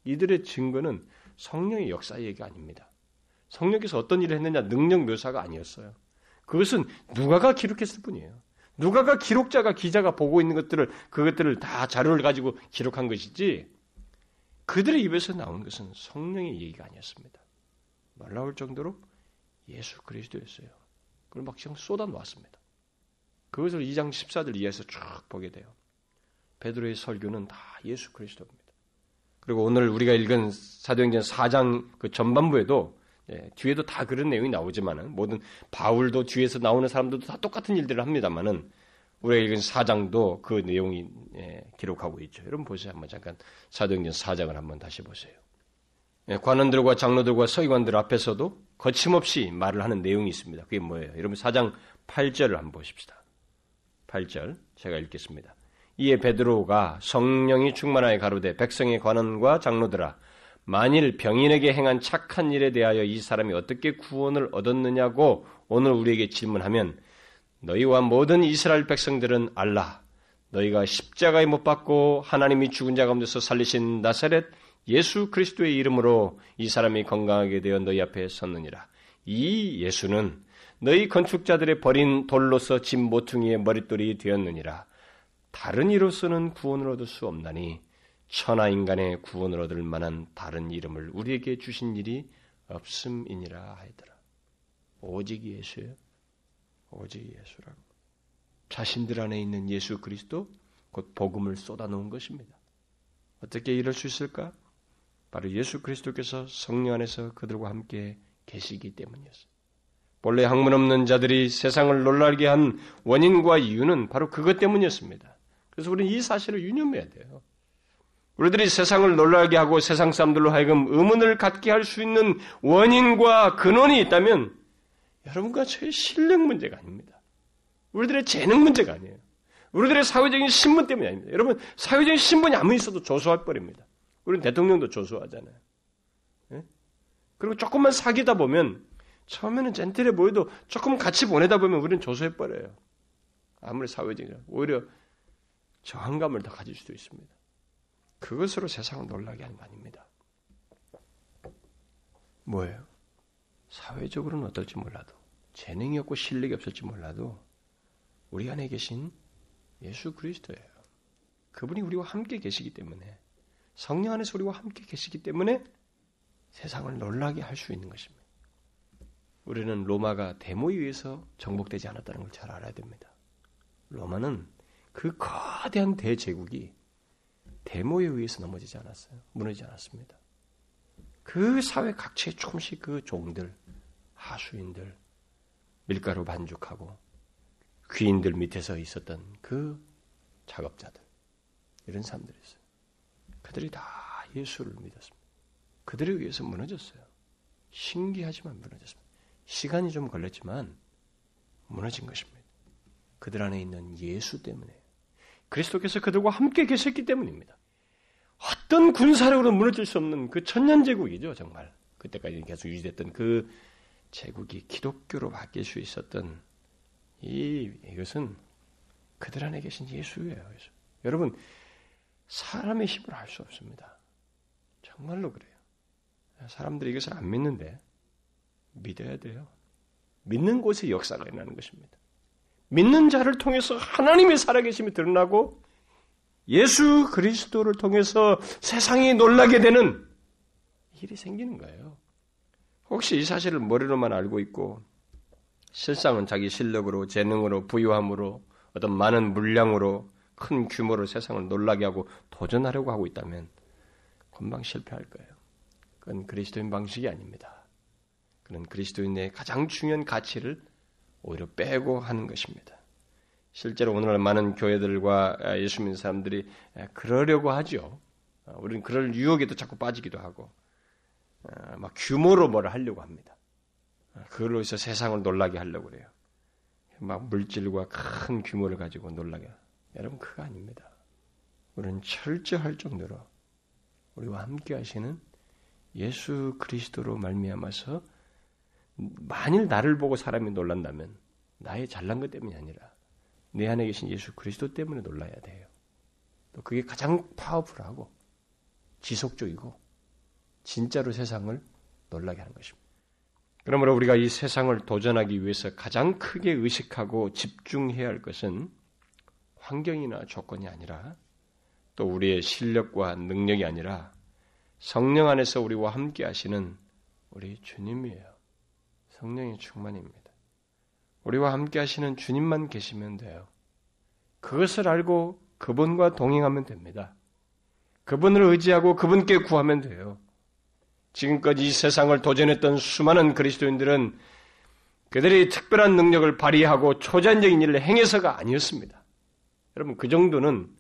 이들의 증거는 성령의 역사 얘기가 아닙니다. 성령께서 어떤 일을 했느냐 능력 묘사가 아니었어요. 그것은 누가가 기록했을 뿐이에요. 누가가 기록자가 기자가 보고 있는 그것들을 다 자료를 가지고 기록한 것이지 그들의 입에서 나온 것은 성령의 얘기가 아니었습니다. 놀라울 정도로 예수 그리스도였어요. 그걸 막 지금 쏟아놓았습니다. 그것을 2장 14절 이하에서 쭉 보게 돼요. 베드로의 설교는 다 예수 그리스도입니다. 그리고 오늘 우리가 읽은 사도행전 4장 그 전반부에도 뒤에도 다 그런 내용이 나오지만은 모든 바울도 뒤에서 나오는 사람들도 다 똑같은 일들을 합니다만은 우리가 읽은 4장도 그 내용이 기록하고 있죠. 여러분 보세요. 한번 잠깐 사도행전 4장을 한번 다시 보세요. 관원들과 장로들과 서기관들 앞에서도 거침없이 말을 하는 내용이 있습니다. 그게 뭐예요? 여러분 4장 8절을 한번 보십시다. 8절 제가 읽겠습니다. 이에 베드로가 성령이 충만하여 가로되 백성의 관원과 장로들아 만일 병인에게 행한 착한 일에 대하여 이 사람이 어떻게 구원을 얻었느냐고 오늘 우리에게 질문하면 너희와 모든 이스라엘 백성들은 알라 너희가 십자가에 못 박고 하나님이 죽은 자 가운데서 살리신 나사렛 예수 그리스도의 이름으로 이 사람이 건강하게 되어 너희 앞에 섰느니라. 이 예수는 너희 건축자들의 버린 돌로서 집 모퉁이의 머릿돌이 되었느니라. 다른 이로서는 구원을 얻을 수 없나니 천하 인간의 구원을 얻을 만한 다른 이름을 우리에게 주신 일이 없음이니라 하더라. 오직 예수예요. 오직 예수라고. 자신들 안에 있는 예수 그리스도 곧 복음을 쏟아놓은 것입니다. 어떻게 이럴 수 있을까? 바로 예수 그리스도께서 성령 안에서 그들과 함께 계시기 때문이었어요. 본래 학문 없는 자들이 세상을 놀라게 한 원인과 이유는 바로 그것 때문이었습니다. 그래서 우리는 이 사실을 유념해야 돼요. 우리들이 세상을 놀라게 하고 세상 사람들로 하여금 의문을 갖게 할 수 있는 원인과 근원이 있다면 여러분과 저의 실력 문제가 아닙니다. 우리들의 재능 문제가 아니에요. 우리들의 사회적인 신분 때문이 아닙니다. 여러분 사회적인 신분이 아무리 있어도 조소할 뻔입니다. 우리는 대통령도 조소하잖아요. 예? 그리고 조금만 사귀다 보면 처음에는 젠틀해 보여도 조금 같이 보내다 보면 우리는 조소해버려요. 아무리 사회적이라 오히려 저항감을 더 가질 수도 있습니다. 그것으로 세상을 놀라게 하는 거 아닙니다. 뭐예요? 사회적으로는 어떨지 몰라도 재능이 없고 실력이 없을지 몰라도 우리 안에 계신 예수 그리스도예요. 그분이 우리와 함께 계시기 때문에, 성령 안에서 우리와 함께 계시기 때문에 세상을 놀라게 할 수 있는 것입니다. 우리는 로마가 데모에 의해서 정복되지 않았다는 걸 잘 알아야 됩니다. 로마는 그 거대한 대제국이 데모에 의해서 넘어지지 않았어요. 무너지지 않았습니다. 그 사회 각처에 조금씩 그 종들, 하수인들, 밀가루 반죽하고 귀인들 밑에서 있었던 그 작업자들, 이런 사람들이었어요. 그들이 다 예수를 믿었습니다. 그들에 의해서 무너졌어요. 신기하지만 무너졌습니다. 시간이 좀 걸렸지만 무너진 것입니다. 그들 안에 있는 예수 때문에, 그리스도께서 그들과 함께 계셨기 때문입니다. 어떤 군사력으로 무너질 수 없는 그 천년제국이죠. 정말 그때까지 계속 유지됐던 그 제국이 기독교로 바뀔 수 있었던 이것은 그들 안에 계신 예수예요. 그래서. 여러분, 사람의 힘을 알 수 없습니다. 정말로 그래요. 사람들이 이것을 안 믿는데 믿어야 돼요. 믿는 곳에 역사가 일어나는 것입니다. 믿는 자를 통해서 하나님의 살아계심이 드러나고 예수 그리스도를 통해서 세상이 놀라게 되는 일이 생기는 거예요. 혹시 이 사실을 머리로만 알고 있고 실상은 자기 실력으로, 재능으로, 부유함으로, 어떤 많은 물량으로 큰 규모로 세상을 놀라게 하고 도전하려고 하고 있다면 금방 실패할 거예요. 그건 그리스도인 방식이 아닙니다. 그건 그리스도인의 가장 중요한 가치를 오히려 빼고 하는 것입니다. 실제로 오늘날 많은 교회들과 예수 믿는 사람들이 그러려고 하죠. 우리는 그럴 유혹에도 자꾸 빠지기도 하고 막 규모로 뭘 하려고 합니다. 그걸로 해서 세상을 놀라게 하려고 그래요. 막 물질과 큰 규모를 가지고 놀라게. 여러분, 그거 아닙니다. 우리는 철저할 정도로 우리와 함께 하시는 예수 그리스도로 말미암아서 만일 나를 보고 사람이 놀란다면 나의 잘난 것 때문이 아니라 내 안에 계신 예수 그리스도 때문에 놀라야 돼요. 또 그게 가장 파워풀하고 지속적이고 진짜로 세상을 놀라게 하는 것입니다. 그러므로 우리가 이 세상을 도전하기 위해서 가장 크게 의식하고 집중해야 할 것은 환경이나 조건이 아니라 또 우리의 실력과 능력이 아니라 성령 안에서 우리와 함께 하시는 우리 주님이에요. 성령의 충만입니다. 우리와 함께 하시는 주님만 계시면 돼요. 그것을 알고 그분과 동행하면 됩니다. 그분을 의지하고 그분께 구하면 돼요. 지금까지 이 세상을 도전했던 수많은 그리스도인들은 그들이 특별한 능력을 발휘하고 초자연적인 일을 행해서가 아니었습니다. 여러분, 그 정도는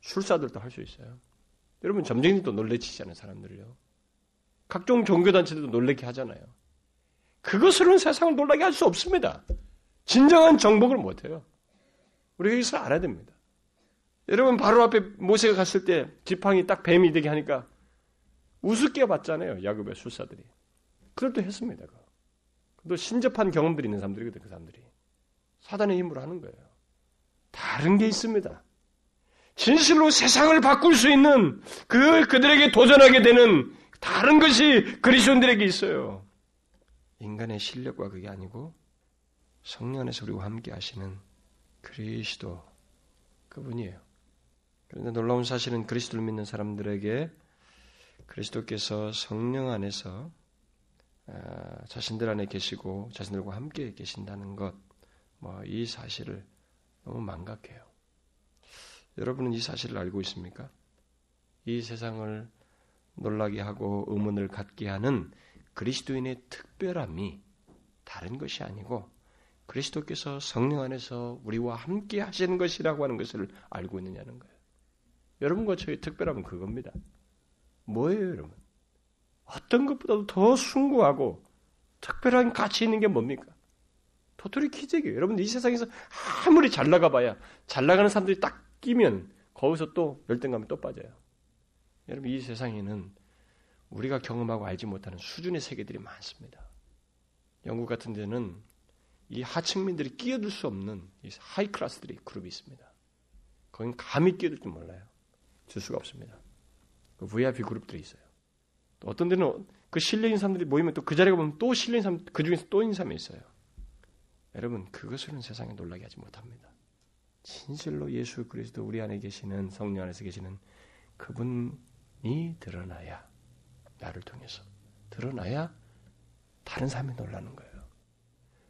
술사들도 할 수 있어요. 여러분, 점쟁이도 놀래치잖아요, 사람들이요. 각종 종교단체들도 놀래게 하잖아요. 그것으로는 세상을 놀라게 할 수 없습니다. 진정한 정복을 못해요. 우리가 여기서 알아야 됩니다. 여러분, 바로 앞에 모세가 갔을 때 지팡이 딱 뱀이 되게 하니까 우습게 봤잖아요. 야곱의 술사들이. 그걸 또 했습니다. 또 신접한 경험들이 있는 사람들이거든요. 그 사람들이. 사단의 힘으로 하는 거예요. 다른 게 있습니다. 진실로 세상을 바꿀 수 있는 그들에게 도전하게 되는 다른 것이 그리스도인들에게 있어요. 인간의 실력과 그게 아니고 성령 안에서 우리와 함께 하시는 그리스도, 그분이에요. 그런데 놀라운 사실은 그리스도를 믿는 사람들에게 그리스도께서 성령 안에서 자신들 안에 계시고 자신들과 함께 계신다는 것, 이 사실을 너무 망각해요. 여러분은 이 사실을 알고 있습니까? 이 세상을 놀라게 하고 의문을 갖게 하는 그리스도인의 특별함이 다른 것이 아니고 그리스도께서 성령 안에서 우리와 함께 하시는 것이라고 하는 것을 알고 있느냐는 거예요. 여러분과 저의 특별함은 그겁니다. 뭐예요, 여러분? 어떤 것보다도 더 숭고하고 특별한 가치 있는 게 뭡니까? 도토리 키재기예요. 여러분, 이 세상에서 아무리 잘 나가봐야 잘 나가는 사람들이 딱 끼면 거기서 또 열등감이 또 빠져요. 여러분, 이 세상에는 우리가 경험하고 알지 못하는 수준의 세계들이 많습니다. 영국 같은 데는 이 하층민들이 끼어들 수 없는 이 하이 클래스들이 그룹이 있습니다. 거긴 감히 끼어들 줄 몰라요. 줄 수가 없습니다. 그 VIP 그룹들이 있어요. 또 어떤 데는 그 실력인 사람들이 모이면 또 그 자리에 보면 또 실력인 사람, 그 중에서 또 있는 사람이 있어요. 여러분, 그것으로는 세상에 놀라게 하지 못합니다. 진실로 예수 그리스도 우리 안에 계시는 성령 안에서 계시는 그분이 드러나야 나를 통해서 드러나야 다른 사람이 놀라는 거예요.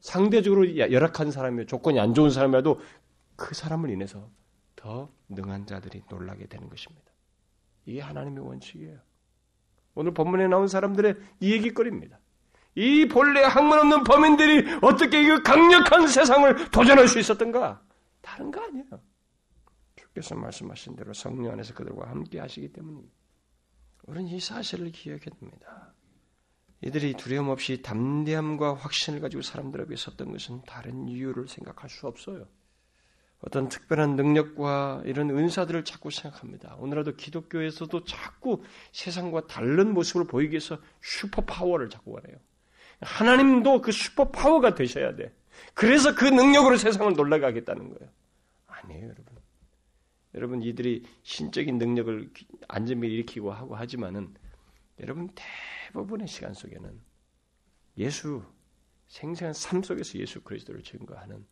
상대적으로 열악한 사람이 조건이 안 좋은 사람이라도 그 사람을 인해서 더 능한 자들이 놀라게 되는 것입니다. 이게 하나님의 원칙이에요. 오늘 본문에 나온 사람들의 이 얘기거리입니다. 이 본래 학문 없는 범인들이 어떻게 이 강력한 세상을 도전할 수 있었던가? 다른 거 아니에요. 주께서 말씀하신 대로 성령 안에서 그들과 함께 하시기 때문입니다. 우리는 이 사실을 기억해야 됩니다. 이들이 두려움 없이 담대함과 확신을 가지고 사람들 앞에 섰던 것은 다른 이유를 생각할 수 없어요. 어떤 특별한 능력과 이런 은사들을 자꾸 생각합니다. 오늘날도 기독교에서도 자꾸 세상과 다른 모습을 보이기 위해서 슈퍼파워를 자꾸 원해요. 하나님도 그 슈퍼파워가 되셔야 돼. 그래서 그 능력으로 세상을 놀라게 하겠다는 거예요. 아니에요, 여러분. 여러분, 이들이 신적인 능력을 안전을 일으키고 하고 하지만은 여러분 대부분의 시간 속에는 예수, 생생한 삶 속에서 예수 그리스도를 증거하는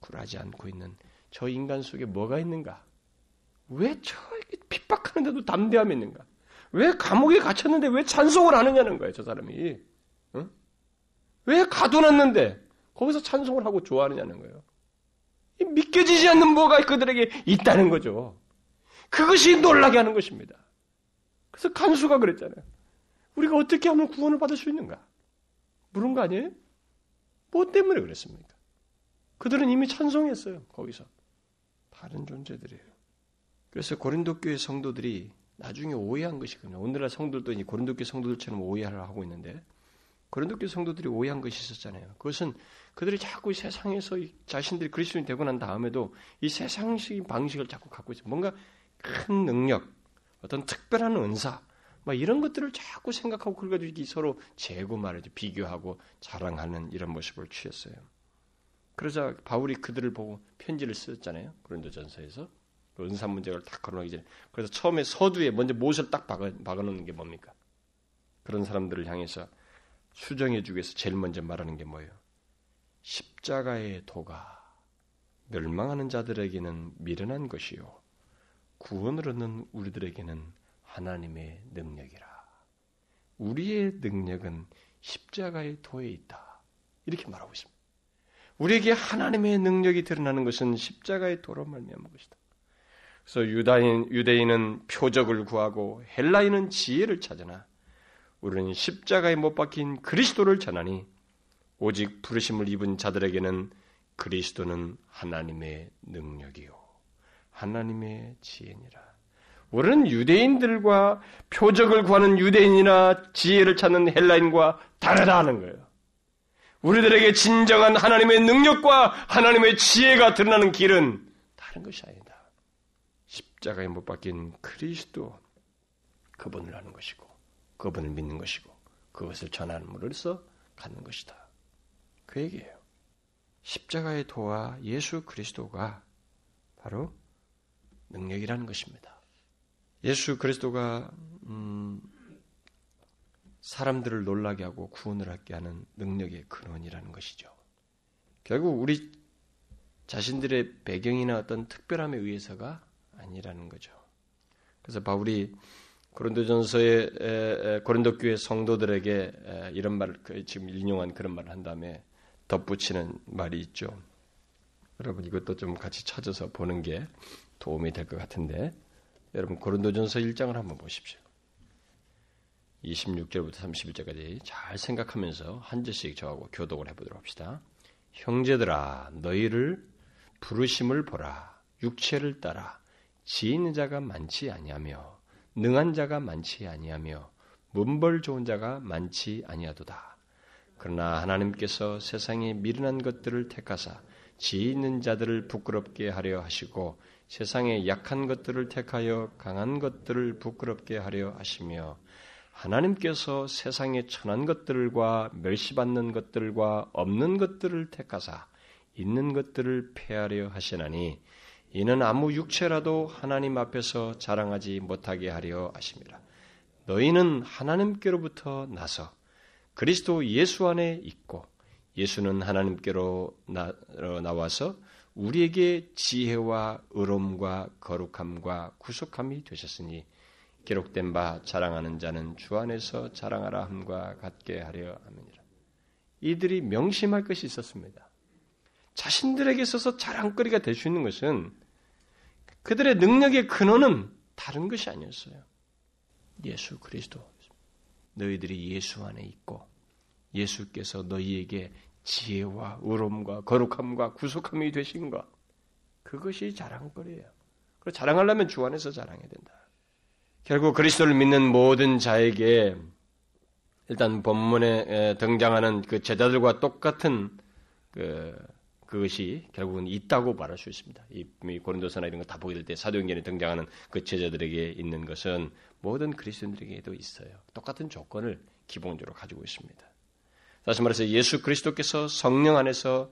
굴하지 않고 있는 저 인간 속에 뭐가 있는가? 왜 저에게 핍박하는데도 담대함이 있는가? 왜 감옥에 갇혔는데 왜 찬송을 하느냐는 거예요, 저 사람이. 응? 왜 가둬놨는데 거기서 찬송을 하고 좋아하느냐는 거예요. 믿겨지지 않는 뭐가 그들에게 있다는 거죠. 그것이 놀라게 하는 것입니다. 그래서 간수가 그랬잖아요. 우리가 어떻게 하면 구원을 받을 수 있는가? 물은 거 아니에요? 뭐 때문에 그랬습니까? 그들은 이미 찬송했어요. 거기서. 다른 존재들이에요. 그래서 고린도 교회 성도들이 나중에 오해한 것이거든요. 오늘날 성도들도 이 고린도 교회 성도들처럼 오해를 하고 있는데 고린도 교회 성도들이 오해한 것이 있었잖아요. 그것은 그들이 자꾸 세상에서 자신들이 그리스도인이 되고 난 다음에도 이 세상적인 방식을 자꾸 갖고 있어요. 뭔가 큰 능력, 어떤 특별한 은사 막 이런 것들을 자꾸 생각하고 그걸 가지고 서로 재고 말이죠. 비교하고 자랑하는 이런 모습을 취했어요. 그러자 바울이 그들을 보고 편지를 썼잖아요. 고린도전서에서 은사 문제를 딱 거론하기 전에 그래서 처음에 서두에 먼저 못을 딱 박아놓는 게 뭡니까? 그런 사람들을 향해서 수정해주기 위해서 제일 먼저 말하는 게 뭐예요? 십자가의 도가 멸망하는 자들에게는 미련한 것이요 구원을 얻는 우리들에게는 하나님의 능력이라. 우리의 능력은 십자가의 도에 있다. 이렇게 말하고 있습니다. 우리에게 하나님의 능력이 드러나는 것은 십자가의 도로 말미암은 것이다. 그래서 유대인은 표적을 구하고 헬라인은 지혜를 찾으나 우리는 십자가에 못 박힌 그리스도를 전하니 오직 부르심을 입은 자들에게는 그리스도는 하나님의 능력이요 하나님의 지혜니라. 우리는 유대인들과 표적을 구하는 유대인이나 지혜를 찾는 헬라인과 다르다 하는 거예요. 우리들에게 진정한 하나님의 능력과 하나님의 지혜가 드러나는 길은 다른 것이 아니다. 십자가에 못 박힌 그리스도 그분을 아는 것이고 그분을 믿는 것이고 그것을 전함으로써 갖는 것이다. 그 얘기예요. 십자가의 도와 예수 그리스도가 바로 능력이라는 것입니다. 예수 그리스도가 사람들을 놀라게 하고 구원을 얻게 하는 능력의 근원이라는 것이죠. 결국 우리 자신들의 배경이나 어떤 특별함에 의해서가 아니라는 거죠. 그래서 바울이 고린도전서의 고린도 교회 성도들에게 이런 말을 지금 인용한 그런 말을 한 다음에 덧붙이는 말이 있죠. 여러분 이것도 좀 같이 찾아서 보는 게 도움이 될 것 같은데 여러분 고린도전서 1장을 한번 보십시오. 26절부터 31절까지 잘 생각하면서 한 절씩 저하고 교독을 해보도록 합시다. 형제들아 너희를 부르심을 보라. 육체를 따라 지 있는 자가 많지 아니하며 능한 자가 많지 아니하며 문벌 좋은 자가 많지 아니하도다. 그러나 하나님께서 세상에 미련한 것들을 택하사 지 있는 자들을 부끄럽게 하려 하시고 세상에 약한 것들을 택하여 강한 것들을 부끄럽게 하려 하시며 하나님께서 세상에 천한 것들과 멸시받는 것들과 없는 것들을 택하사 있는 것들을 폐하려 하시나니 이는 아무 육체라도 하나님 앞에서 자랑하지 못하게 하려 하심이라. 너희는 하나님께로부터 나서 그리스도 예수 안에 있고 예수는 하나님께로 나와서 우리에게 지혜와 의로움과 거룩함과 구속함이 되셨으니 기록된 바 자랑하는 자는 주 안에서 자랑하라 함과 같게 하려 함이니라. 이들이 명심할 것이 있었습니다. 자신들에게 있어서 자랑거리가 될 수 있는 것은 그들의 능력의 근원은 다른 것이 아니었어요. 예수 그리스도. 너희들이 예수 안에 있고 예수께서 너희에게 지혜와 의로움과 거룩함과 구속함이 되신 것. 그것이 자랑거리예요. 그리고 자랑하려면 주 안에서 자랑해야 된다. 결국 그리스도를 믿는 모든 자에게 일단 본문에 등장하는 그 제자들과 똑같은 그것이 결국은 있다고 말할 수 있습니다. 이 고린도서나 이런 거 다 보게 될 때 사도행전에 등장하는 그 제자들에게 있는 것은 모든 그리스도인들에게도 있어요. 똑같은 조건을 기본적으로 가지고 있습니다. 다시 말해서 예수 그리스도께서 성령 안에서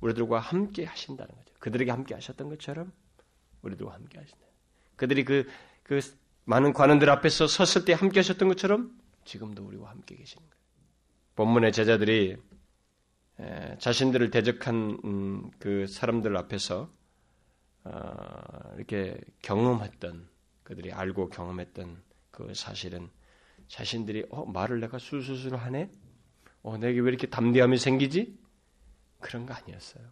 우리들과 함께 하신다는 거죠. 그들에게 함께 하셨던 것처럼 우리들과 함께 하신다. 그들이 그 많은 관원들 앞에서 섰을 때 함께 하셨던 것처럼 지금도 우리와 함께 계시는 거예요. 본문의 제자들이 자신들을 대적한 그 사람들 앞에서 이렇게 경험했던 그들이 알고 경험했던 그 사실은 자신들이 말을 내가 술술술 하네? 내게 왜 이렇게 담대함이 생기지? 그런 거 아니었어요.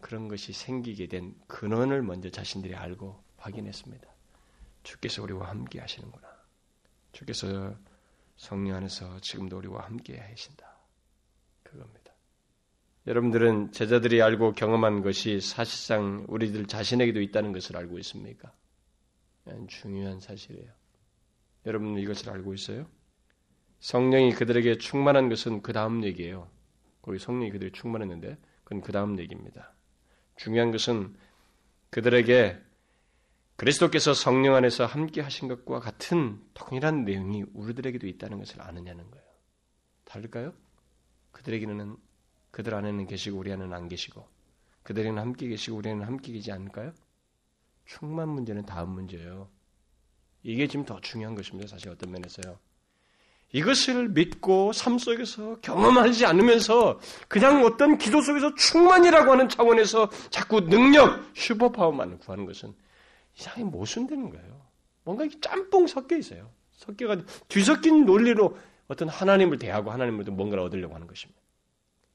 그런 것이 생기게 된 근원을 먼저 자신들이 알고 확인했습니다. 주께서 우리와 함께 하시는구나. 주께서 성령 안에서 지금도 우리와 함께 하신다. 그겁니다. 여러분들은 제자들이 알고 경험한 것이 사실상 우리들 자신에게도 있다는 것을 알고 있습니까? 중요한 사실이에요. 여러분은 이것을 알고 있어요? 성령이 그들에게 충만한 것은 그 다음 얘기예요. 거기 성령이 그들이 충만했는데 그건 그 다음 얘기입니다. 중요한 것은 그들에게 그리스도께서 성령 안에서 함께 하신 것과 같은 동일한 내용이 우리들에게도 있다는 것을 아느냐는 거예요. 다를까요? 그들에게는 그들 안에는 계시고 우리 안에는 안 계시고 그들에게는 함께 계시고 우리는 함께 계시지 않을까요? 충만 문제는 다음 문제예요. 이게 지금 더 중요한 것입니다. 사실 어떤 면에서요. 이것을 믿고 삶 속에서 경험하지 않으면서 그냥 어떤 기도 속에서 충만이라고 하는 차원에서 자꾸 능력, 슈퍼파워만 구하는 것은 이상히 모순되는 거예요. 뭔가 이렇게 짬뽕 섞여 있어요. 섞여가지고 뒤섞인 논리로 어떤 하나님을 대하고 하나님으로도 뭔가를 얻으려고 하는 것입니다.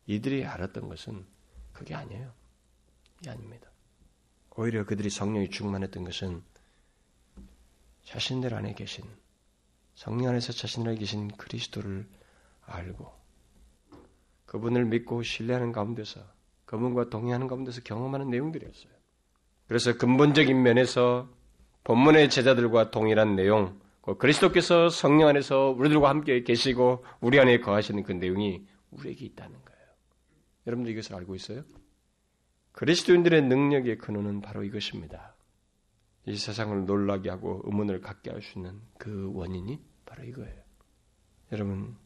이들이 알았던 것은 그게 아니에요. 이게 아닙니다. 오히려 그들이 성령이 충만했던 것은 자신들 안에 계신 성령 안에서 자신을 계신 그리스도를 알고 그분을 믿고 신뢰하는 가운데서 그분과 동의하는 가운데서 경험하는 내용들이었어요. 그래서 근본적인 면에서 본문의 제자들과 동일한 내용, 그리스도께서 성령 안에서 우리들과 함께 계시고 우리 안에 거하시는 그 내용이 우리에게 있다는 거예요. 여러분들 이것을 알고 있어요? 그리스도인들의 능력의 근원은 바로 이것입니다. 이 세상을 놀라게 하고 의문을 갖게 할 수 있는 그 원인이 바로 이거예요. 여러분,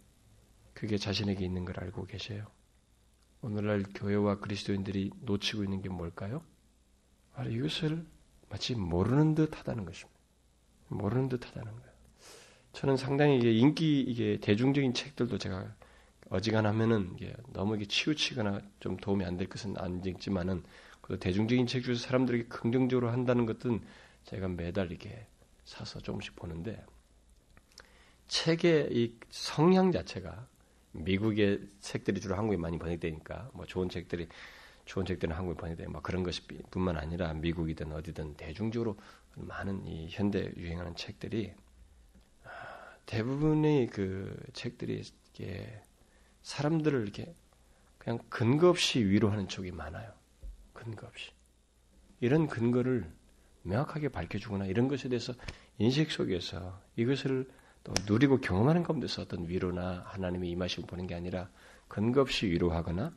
그게 자신에게 있는 걸 알고 계세요? 오늘날 교회와 그리스도인들이 놓치고 있는 게 뭘까요? 바로 이것을 마치 모르는 듯 하다는 것입니다. 모르는 듯 하다는 거예요. 저는 상당히 이게 대중적인 책들도 제가 어지간하면은 너무 이게 치우치거나 좀 도움이 안 될 것은 아니겠지만은 그래도 대중적인 책 중에서 사람들에게 긍정적으로 한다는 것은 제가 매달 이렇게 사서 조금씩 보는데 책의 이 성향 자체가 미국의 책들이 주로 한국에 많이 번역되니까 뭐 좋은 책들은 한국에 번역되고 막 그런 것뿐만 아니라 미국이든 어디든 대중적으로 많은 이 현대 유행하는 책들이 대부분의 그 책들이 이렇게 사람들을 이렇게 그냥 근거 없이 위로하는 쪽이 많아요. 근거 없이. 이런 근거를 명확하게 밝혀주거나 이런 것에 대해서 인식 속에서 이것을 또 누리고 경험하는 가운데서 어떤 위로나 하나님의 임하심을 보는 게 아니라 근거 없이 위로하거나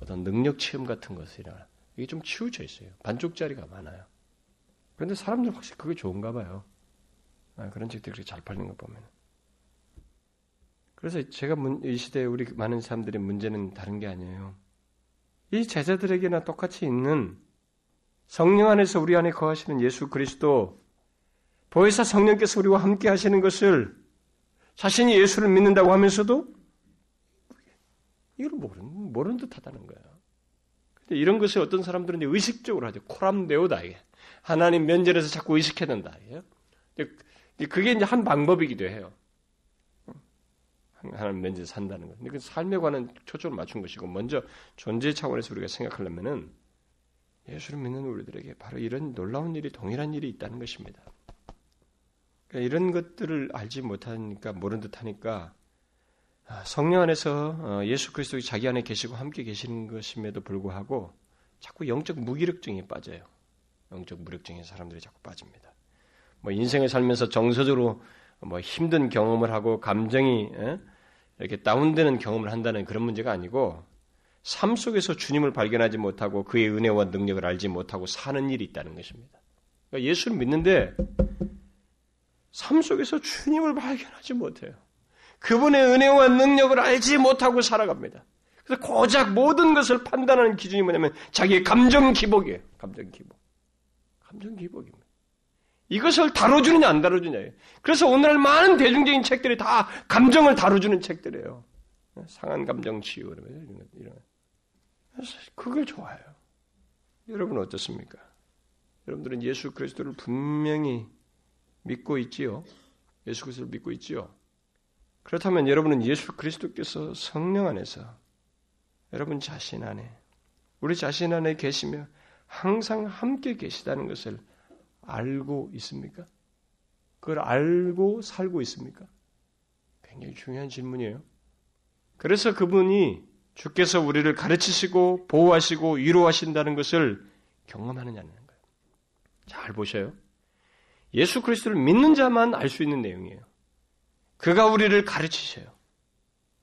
어떤 능력 체험 같은 것이라 이게 좀 치우쳐 있어요. 반쪽짜리가 많아요. 그런데 사람들은 확실히 그게 좋은가 봐요. 그런 책들이 그렇게 잘 팔리는 거 보면. 그래서 제가 이 시대에 우리 많은 사람들의 문제는 다른 게 아니에요. 이 제자들에게나 똑같이 있는 성령 안에서 우리 안에 거하시는 예수 그리스도 보혜사 성령께서 우리와 함께 하시는 것을 자신이 예수를 믿는다고 하면서도 이걸 모르는 듯 하다는 거야. 이런 것을 어떤 사람들은 의식적으로 하죠. 코람데오다. 이게. 하나님 면전에서 자꾸 의식해야 된다. 그게 이제 한 방법이기도 해요. 하나님 면전에서 산다는 것. 근데 그 삶에 관한 초점을 맞춘 것이고, 먼저 존재 차원에서 우리가 생각하려면은 예수를 믿는 우리들에게 바로 이런 놀라운 일이, 동일한 일이 있다는 것입니다. 그러니까 이런 것들을 알지 못하니까, 모른 듯하니까, 성령 안에서 예수 그리스도 자기 안에 계시고 함께 계시는 것임에도 불구하고 자꾸 영적 무기력증에 빠져요. 영적 무력증에 사람들이 자꾸 빠집니다. 뭐 인생을 살면서 정서적으로 뭐 힘든 경험을 하고 감정이 이렇게 다운되는 경험을 한다는 그런 문제가 아니고, 삶 속에서 주님을 발견하지 못하고 그의 은혜와 능력을 알지 못하고 사는 일이 있다는 것입니다. 그러니까 예수를 믿는데 삶 속에서 주님을 발견하지 못해요. 그분의 은혜와 능력을 알지 못하고 살아갑니다. 그래서 고작 모든 것을 판단하는 기준이 뭐냐면 자기의 감정 기복이에요. 감정 기복. 감정 기복입니다. 이것을 다뤄주느냐 안 다뤄주냐예요. 그래서 오늘날 많은 대중적인 책들이 다 감정을 다뤄주는 책들이에요. 상한 감정 치유 이런. 그걸 좋아해요. 여러분은 어떻습니까? 여러분들은 예수 그리스도를 분명히 믿고 있지요? 예수 그리스도를 믿고 있지요? 그렇다면 여러분은 예수 그리스도께서 성령 안에서 여러분 자신 안에, 우리 자신 안에 계시며 항상 함께 계시다는 것을 알고 있습니까? 그걸 알고 살고 있습니까? 굉장히 중요한 질문이에요. 그래서 그분이 주께서 우리를 가르치시고 보호하시고 위로하신다는 것을 경험하느냐는 거예요. 잘 보셔요. 예수 그리스도를 믿는 자만 알 수 있는 내용이에요. 그가 우리를 가르치셔요.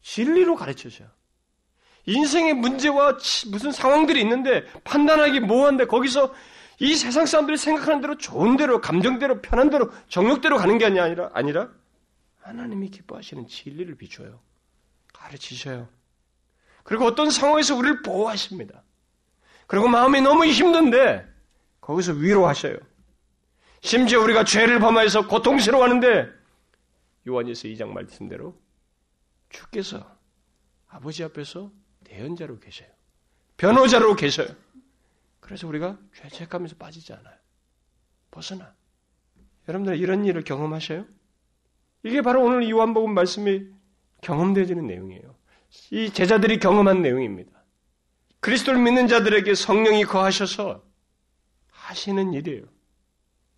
진리로 가르치셔요. 인생의 문제와 무슨 상황들이 있는데 판단하기 모호한데 거기서 이 세상 사람들이 생각하는 대로 좋은 대로, 감정대로, 편한 대로, 정욕대로 가는 게 아니라 하나님이 기뻐하시는 진리를 비춰요. 가르치셔요. 그리고 어떤 상황에서 우리를 보호하십니다. 그리고 마음이 너무 힘든데 거기서 위로하셔요. 심지어 우리가 죄를 범하여서 고통스러워하는데 요한일서 2장 말씀대로 주께서 아버지 앞에서 대언자로 계셔요. 변호자로 계셔요. 그래서 우리가 죄책감에서 빠지지 않아요. 벗어나. 여러분들 이런 일을 경험하셔요? 이게 바로 오늘 요한복음 말씀이 경험되어지는 내용이에요. 이 제자들이 경험한 내용입니다. 그리스도를 믿는 자들에게 성령이 거하셔서 하시는 일이에요.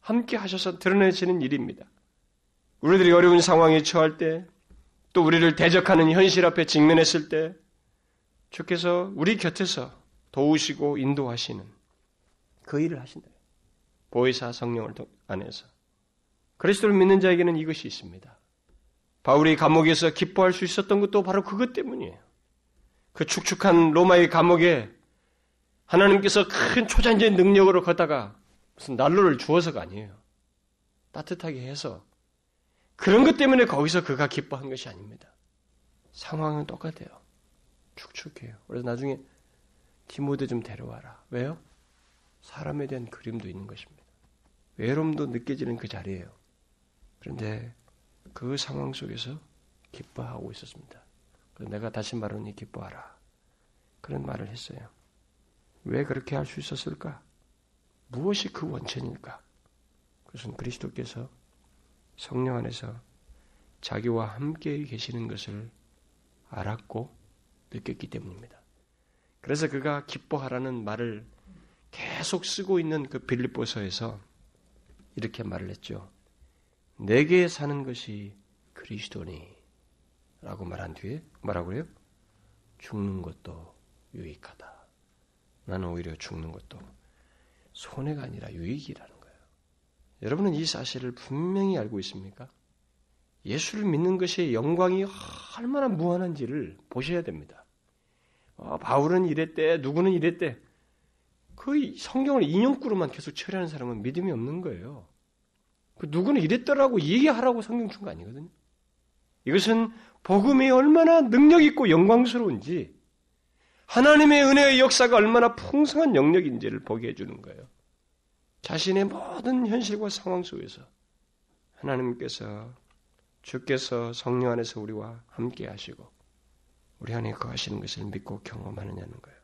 함께 하셔서 드러내시는 일입니다. 우리들이 어려운 상황에 처할 때, 또 우리를 대적하는 현실 앞에 직면했을 때 주께서 우리 곁에서 도우시고 인도하시는 그 일을 하신다. 보혜사 성령을 안에서. 그리스도를 믿는 자에게는 이것이 있습니다. 바울이 감옥에서 기뻐할 수 있었던 것도 바로 그것 때문이에요. 그 축축한 로마의 감옥에 하나님께서 큰 초자연적인 능력으로 걷다가 무슨 난로를 주어서가 아니에요. 따뜻하게 해서 그런 것 때문에 거기서 그가 기뻐한 것이 아닙니다. 상황은 똑같아요. 축축해요. 그래서 나중에 디모데 좀 데려와라. 왜요? 사람에 대한 그림도 있는 것입니다. 외로움도 느껴지는 그 자리예요. 그런데 그 상황 속에서 기뻐하고 있었습니다. 그래서 내가 다시 말하니 기뻐하라. 그런 말을 했어요. 왜 그렇게 할 수 있었을까? 무엇이 그 원천일까? 그것은 그리스도께서 성령 안에서 자기와 함께 계시는 것을 알았고 느꼈기 때문입니다. 그래서 그가 기뻐하라는 말을 계속 쓰고 있는 그 빌립보서에서 이렇게 말을 했죠. 내게 사는 것이 그리스도니 라고 말한 뒤에 뭐라고 해요? 죽는 것도 유익하다. 나는 오히려 죽는 것도 손해가 아니라 유익이라는 거예요. 여러분은 이 사실을 분명히 알고 있습니까? 예수를 믿는 것이 영광이 얼마나 무한한지를 보셔야 됩니다. 바울은 이랬대, 누구는 이랬대. 그 성경을 인용구로만 계속 처리하는 사람은 믿음이 없는 거예요. 그 누구는 이랬더라고 얘기하라고 성경 준 거 아니거든요. 이것은 복음이 얼마나 능력있고 영광스러운지, 하나님의 은혜의 역사가 얼마나 풍성한 영역인지를 보게 해주는 거예요. 자신의 모든 현실과 상황 속에서 주께서 성령 안에서 우리와 함께 하시고 우리 안에 거하시는 것을 믿고 경험하느냐는 거예요.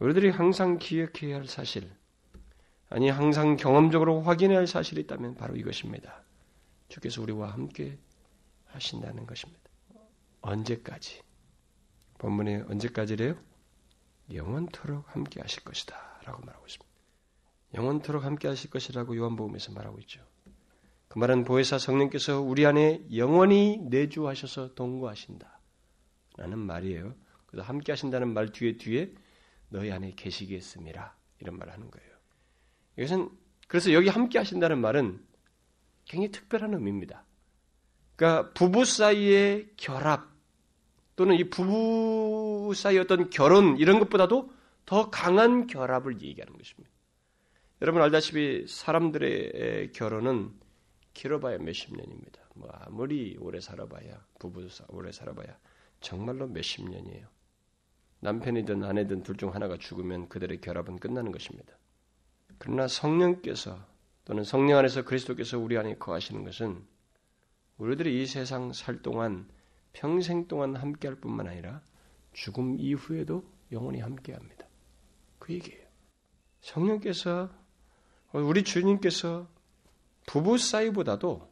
우리들이 항상 기억해야 할 사실, 아니 항상 경험적으로 확인해야 할 사실이 있다면 바로 이것입니다. 주께서 우리와 함께 하신다는 것입니다. 언제까지? 본문에 언제까지래요? 영원토록 함께 하실 것이다 라고 말하고 있습니다. 영원토록 함께 하실 것이라고 요한복음에서 말하고 있죠. 그 말은 보혜사 성령께서 우리 안에 영원히 내주하셔서 동거하신다 라는 말이에요. 그래서 함께 하신다는 말 뒤에 너희 안에 계시겠음이라 이런 말을 하는 거예요. 이것은 그래서 여기 함께 하신다는 말은 굉장히 특별한 의미입니다. 그러니까 부부 사이의 결합 또는 이 부부 사이의 어떤 결혼 이런 것보다도 더 강한 결합을 얘기하는 것입니다. 여러분 알다시피 사람들의 결혼은 길어봐야 몇십 년입니다. 뭐 아무리 오래 살아봐야 오래 살아봐야 정말로 몇십 년이에요. 남편이든 아내든 둘 중 하나가 죽으면 그들의 결합은 끝나는 것입니다. 그러나 성령께서 또는 성령 안에서 그리스도께서 우리 안에 거하시는 것은 우리들이 이 세상 살 동안 평생 동안 함께할 뿐만 아니라 죽음 이후에도 영원히 함께합니다. 그 얘기예요. 성령께서 우리 주님께서 부부 사이보다도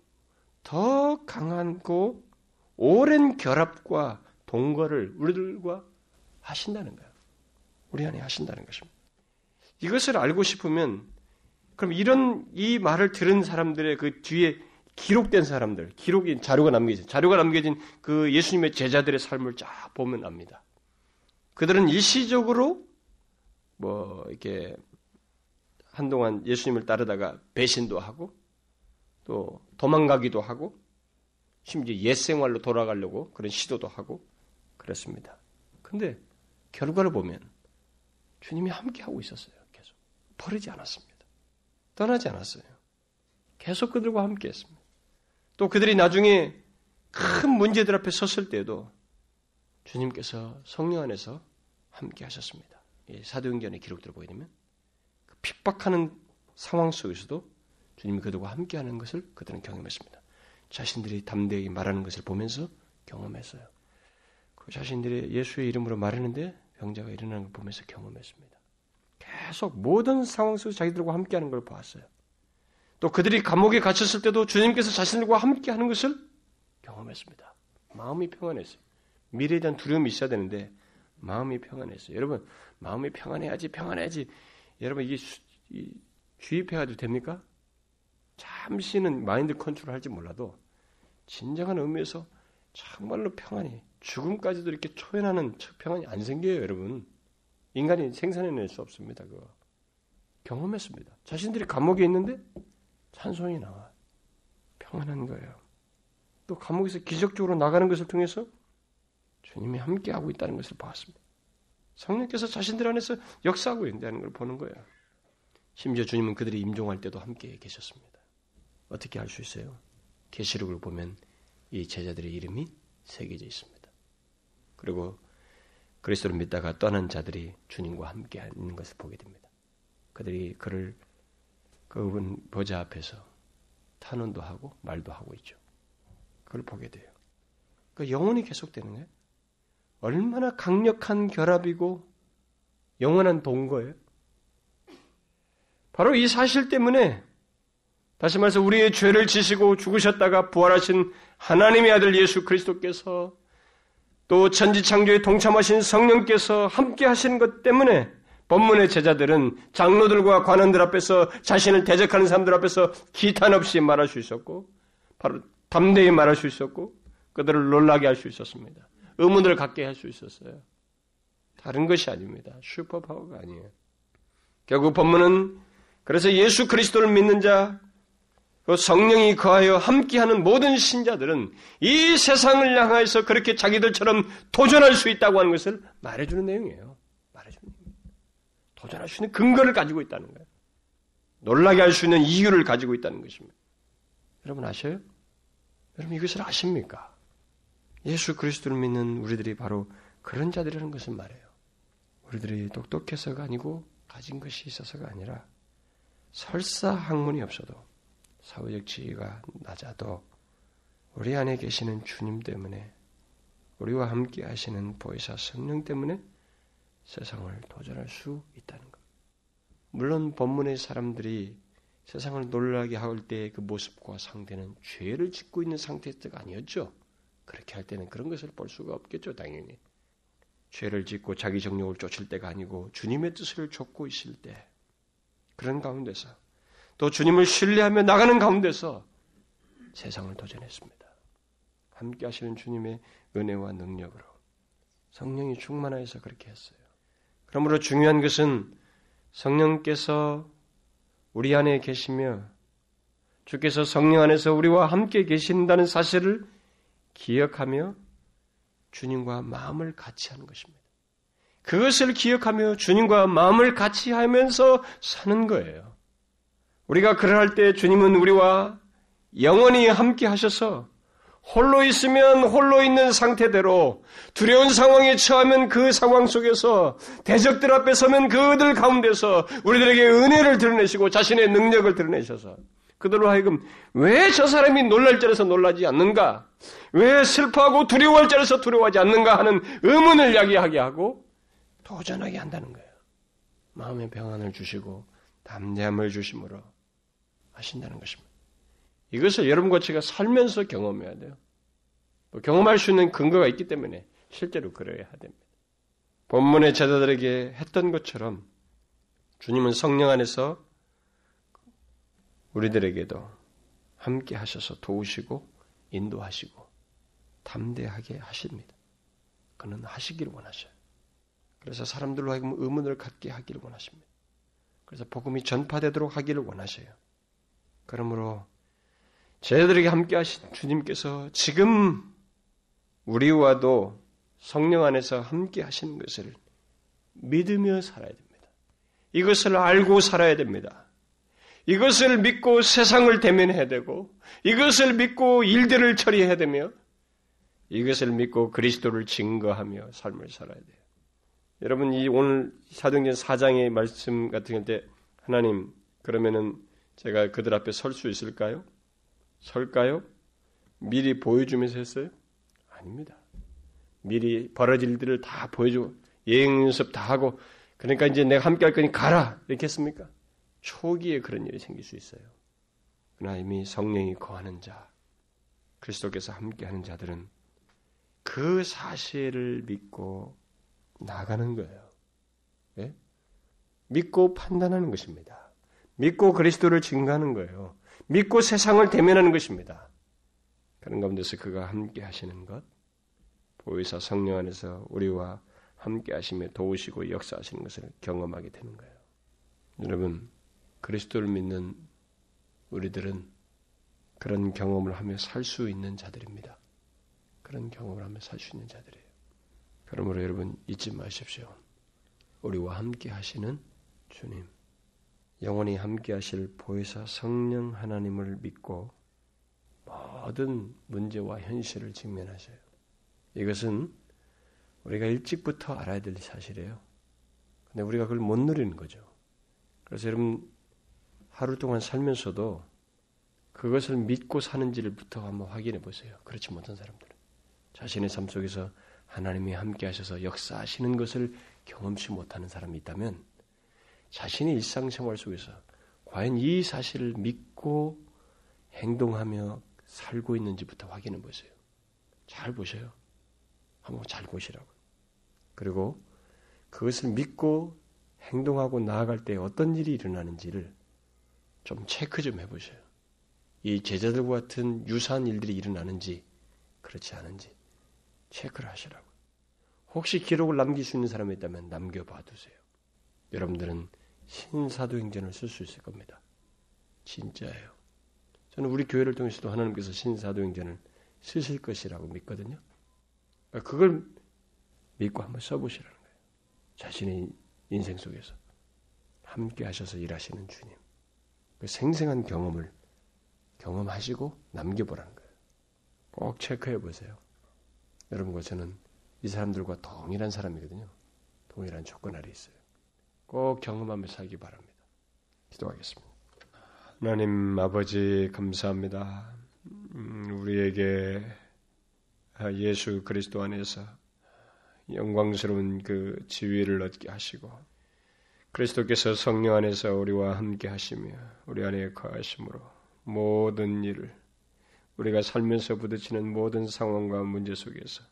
더 강하고 오랜 결합과 동거를 우리들과 하신다는 거예요. 우리 안에 하신다는 것입니다. 이것을 알고 싶으면 그럼 이 말을 들은 사람들의 그 뒤에 기록된 사람들, 자료가 남겨진 그 예수님의 제자들의 삶을 쫙 보면 압니다. 그들은 일시적으로 이렇게 한동안 예수님을 따르다가 배신도 하고 또 도망가기도 하고 심지어 옛 생활로 돌아가려고 그런 시도도 하고 그랬습니다. 근데 결과를 보면 주님이 함께하고 있었어요. 계속. 버리지 않았습니다. 떠나지 않았어요. 계속 그들과 함께했습니다. 또 그들이 나중에 큰 문제들 앞에 섰을 때도 주님께서 성령 안에서 함께 하셨습니다. 사도행전의 기록들을 보게 되면 그 핍박하는 상황 속에서도 주님이 그들과 함께하는 것을 그들은 경험했습니다. 자신들이 담대히 말하는 것을 보면서 경험했어요. 그 자신들이 예수의 이름으로 말했는데 병자가 일어나는 걸 보면서 경험했습니다. 계속 모든 상황 속에서 자기들과 함께하는 걸 보았어요. 또 그들이 감옥에 갇혔을 때도 주님께서 자신들과 함께하는 것을 경험했습니다. 마음이 평안했어요. 미래에 대한 두려움이 있어야 되는데 마음이 평안했어요. 여러분 마음이 평안해야지. 여러분 이게 주입해가지고 됩니까? 잠시는 마인드 컨트롤 할지 몰라도 진정한 의미에서 정말로 평안이 죽음까지도 이렇게 초연하는 평안이 안 생겨요. 여러분 인간이 생산해낼 수 없습니다. 그거 경험했습니다. 자신들이 감옥에 있는데 찬송이 나와 평안한 거예요. 또 감옥에서 기적적으로 나가는 것을 통해서 주님이 함께하고 있다는 것을 봤습니다. 성령께서 자신들 안에서 역사하고 있다는 걸 보는 거예요. 심지어 주님은 그들이 임종할 때도 함께 계셨습니다. 어떻게 알 수 있어요? 계시록을 보면 이 제자들의 이름이 새겨져 있습니다. 그리고 그리스도를 믿다가 떠난 자들이 주님과 함께 있는 것을 보게 됩니다. 그들이 그분 보좌 앞에서 탄원도 하고 말도 하고 있죠. 그걸 보게 돼요. 그 영혼이 계속되는 거예요. 얼마나 강력한 결합이고 영원한 동거예요. 바로 이 사실 때문에 다시 말해서 우리의 죄를 지시고 죽으셨다가 부활하신 하나님의 아들 예수 그리스도께서 또 천지창조에 동참하신 성령께서 함께 하신 것 때문에 본문의 제자들은 장로들과 관원들 앞에서 자신을 대적하는 사람들 앞에서 기탄 없이 말할 수 있었고 바로 담대히 말할 수 있었고 그들을 놀라게 할 수 있었습니다. 의문을 갖게 할 수 있었어요. 다른 것이 아닙니다. 슈퍼파워가 아니에요. 결국 본문은 그래서 예수 그리스도를 믿는 자, 그 성령이 거하여 함께하는 모든 신자들은 이 세상을 향해서 그렇게 자기들처럼 도전할 수 있다고 하는 것을 말해주는 내용이에요. 말해주는 내용이에요. 도전할 수 있는 근거를 가지고 있다는 거예요. 놀라게 할 수 있는 이유를 가지고 있다는 것입니다. 여러분 아셔요? 여러분 이것을 아십니까? 예수 그리스도를 믿는 우리들이 바로 그런 자들이라는 것을 말해요. 우리들이 똑똑해서가 아니고 가진 것이 있어서가 아니라 설사 학문이 없어도 사회적 지위가 낮아도 우리 안에 계시는 주님 때문에 우리와 함께 하시는 보혜사 성령 때문에 세상을 도전할 수 있다는 것. 물론 본문의 사람들이 세상을 놀라게 할 때의 그 모습과 상대는 죄를 짓고 있는 상태가 아니었죠. 그렇게 할 때는 그런 것을 볼 수가 없겠죠. 당연히. 죄를 짓고 자기 정욕을 쫓을 때가 아니고 주님의 뜻을 좇고 있을 때, 그런 가운데서 또 주님을 신뢰하며 나가는 가운데서 세상을 도전했습니다. 함께 하시는 주님의 은혜와 능력으로 성령이 충만하여서 그렇게 했어요. 그러므로 중요한 것은 성령께서 우리 안에 계시며 주께서 성령 안에서 우리와 함께 계신다는 사실을 기억하며 주님과 마음을 같이 하는 것입니다. 그것을 기억하며 주님과 마음을 같이 하면서 사는 거예요. 우리가 그럴 때 주님은 우리와 영원히 함께 하셔서 홀로 있으면 홀로 있는 상태대로, 두려운 상황에 처하면 그 상황 속에서, 대적들 앞에 서면 그들 가운데서 우리들에게 은혜를 드러내시고 자신의 능력을 드러내셔서 그들로 하여금 왜 저 사람이 놀랄 자리에서 놀라지 않는가, 왜 슬퍼하고 두려워할 자리에서 두려워하지 않는가 하는 의문을 야기하게 하고 도전하게 한다는 거예요. 마음의 평안을 주시고 담대함을 주심으로 하신다는 것입니다. 이것을 여러분과 제가 살면서 경험해야 돼요. 경험할 수 있는 근거가 있기 때문에 실제로 그래야 됩니다. 본문의 제자들에게 했던 것처럼 주님은 성령 안에서 우리들에게도 함께 하셔서 도우시고 인도하시고 담대하게 하십니다. 그는 하시기를 원하셔요. 그래서 사람들로 하여금 의문을 갖게 하기를 원하십니다. 그래서 복음이 전파되도록 하기를 원하셔요. 그러므로 제자들에게 함께 하신 주님께서 지금 우리와도 성령 안에서 함께 하신 것을 믿으며 살아야 됩니다. 이것을 알고 살아야 됩니다. 이것을 믿고 세상을 대면해야 되고, 이것을 믿고 일들을 처리해야 되며, 이것을 믿고 그리스도를 증거하며 삶을 살아야 돼요. 여러분, 이 오늘 사도행전 4장의 말씀 같은 때 하나님, 그러면은 제가 그들 앞에 설 수 있을까요? 설까요? 미리 보여주면서 했어요? 아닙니다. 미리 벌어질 일들을 다 보여주고 예행 연습 다 하고, 그러니까 이제 내가 함께 할 거니 가라 이렇게 했습니까? 초기에 그런 일이 생길 수 있어요. 그러나 이미 성령이 거하는 자, 그리스도께서 함께하는 자들은 그 사실을 믿고 나가는 거예요. 예? 믿고 판단하는 것입니다. 믿고 그리스도를 증거하는 거예요. 믿고 세상을 대면하는 것입니다. 그런 가운데서 그가 함께 하시는 것, 보혜사 성령 안에서 우리와 함께 하시며 도우시고 역사하시는 것을 경험하게 되는 거예요. 여러분, 그리스도를 믿는 우리들은 그런 경험을 하며 살 수 있는 자들입니다. 그런 경험을 하며 살 수 있는 자들이에요. 그러므로 여러분 잊지 마십시오. 우리와 함께 하시는 주님, 영원히 함께 하실 보혜사 성령 하나님을 믿고 모든 문제와 현실을 직면하셔요. 이것은 우리가 일찍부터 알아야 될 사실이에요. 근데 우리가 그걸 못 누리는 거죠. 그래서 여러분 하루 동안 살면서도 그것을 믿고 사는지를부터 한번 확인해 보세요. 그렇지 못한 사람들은 자신의 삶 속에서 하나님이 함께 하셔서 역사하시는 것을 경험치 못하는 사람이 있다면, 자신의 일상생활 속에서 과연 이 사실을 믿고 행동하며 살고 있는지부터 확인해 보세요. 잘 보셔요. 한번 잘 보시라고. 그리고 그것을 믿고 행동하고 나아갈 때 어떤 일이 일어나는지를 좀 체크 좀 해보셔요. 이 제자들과 같은 유사한 일들이 일어나는지 그렇지 않은지 체크를 하시라고. 혹시 기록을 남길 수 있는 사람이 있다면 남겨봐두세요. 여러분들은 신사도행전을 쓸 수 있을 겁니다. 진짜예요. 저는 우리 교회를 통해서도 하나님께서 신사도행전을 쓰실 것이라고 믿거든요. 그걸 믿고 한번 써보시라는 거예요. 자신의 인생 속에서 함께 하셔서 일하시는 주님, 그 생생한 경험을 경험하시고 남겨보라는 거예요. 꼭 체크해보세요. 여러분과 저는 이 사람들과 동일한 사람이거든요. 동일한 조건 아래 있어요. 꼭 경험하며 살기 바랍니다. 기도하겠습니다. 하나님 아버지 감사합니다. 우리에게 예수 그리스도 안에서 영광스러운 그 지위를 얻게 하시고 그리스도께서 성령 안에서 우리와 함께 하시며 우리 안에 거하심으로 모든 일을 우리가 살면서 부딪히는 모든 상황과 문제 속에서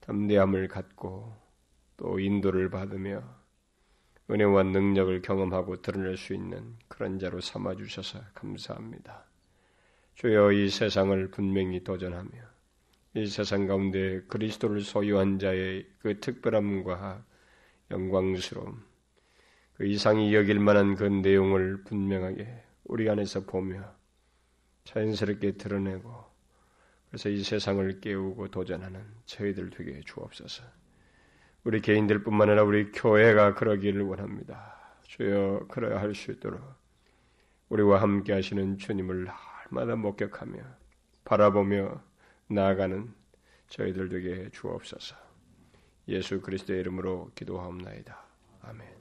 담대함을 갖고 또 인도를 받으며 은혜와 능력을 경험하고 드러낼 수 있는 그런 자로 삼아주셔서 감사합니다. 주여 이 세상을 분명히 도전하며 이 세상 가운데 그리스도를 소유한 자의 그 특별함과 영광스러움 그 이상이 여길 만한 그 내용을 분명하게 우리 안에서 보며 자연스럽게 드러내고 그래서 이 세상을 깨우고 도전하는 저희들 되게 주옵소서. 우리 개인들 뿐만 아니라 우리 교회가 그러기를 원합니다. 주여 그래야 할 수 있도록 우리와 함께 하시는 주님을 날마다 목격하며 바라보며 나아가는 저희들 되게 주옵소서. 예수 그리스도의 이름으로 기도하옵나이다. 아멘.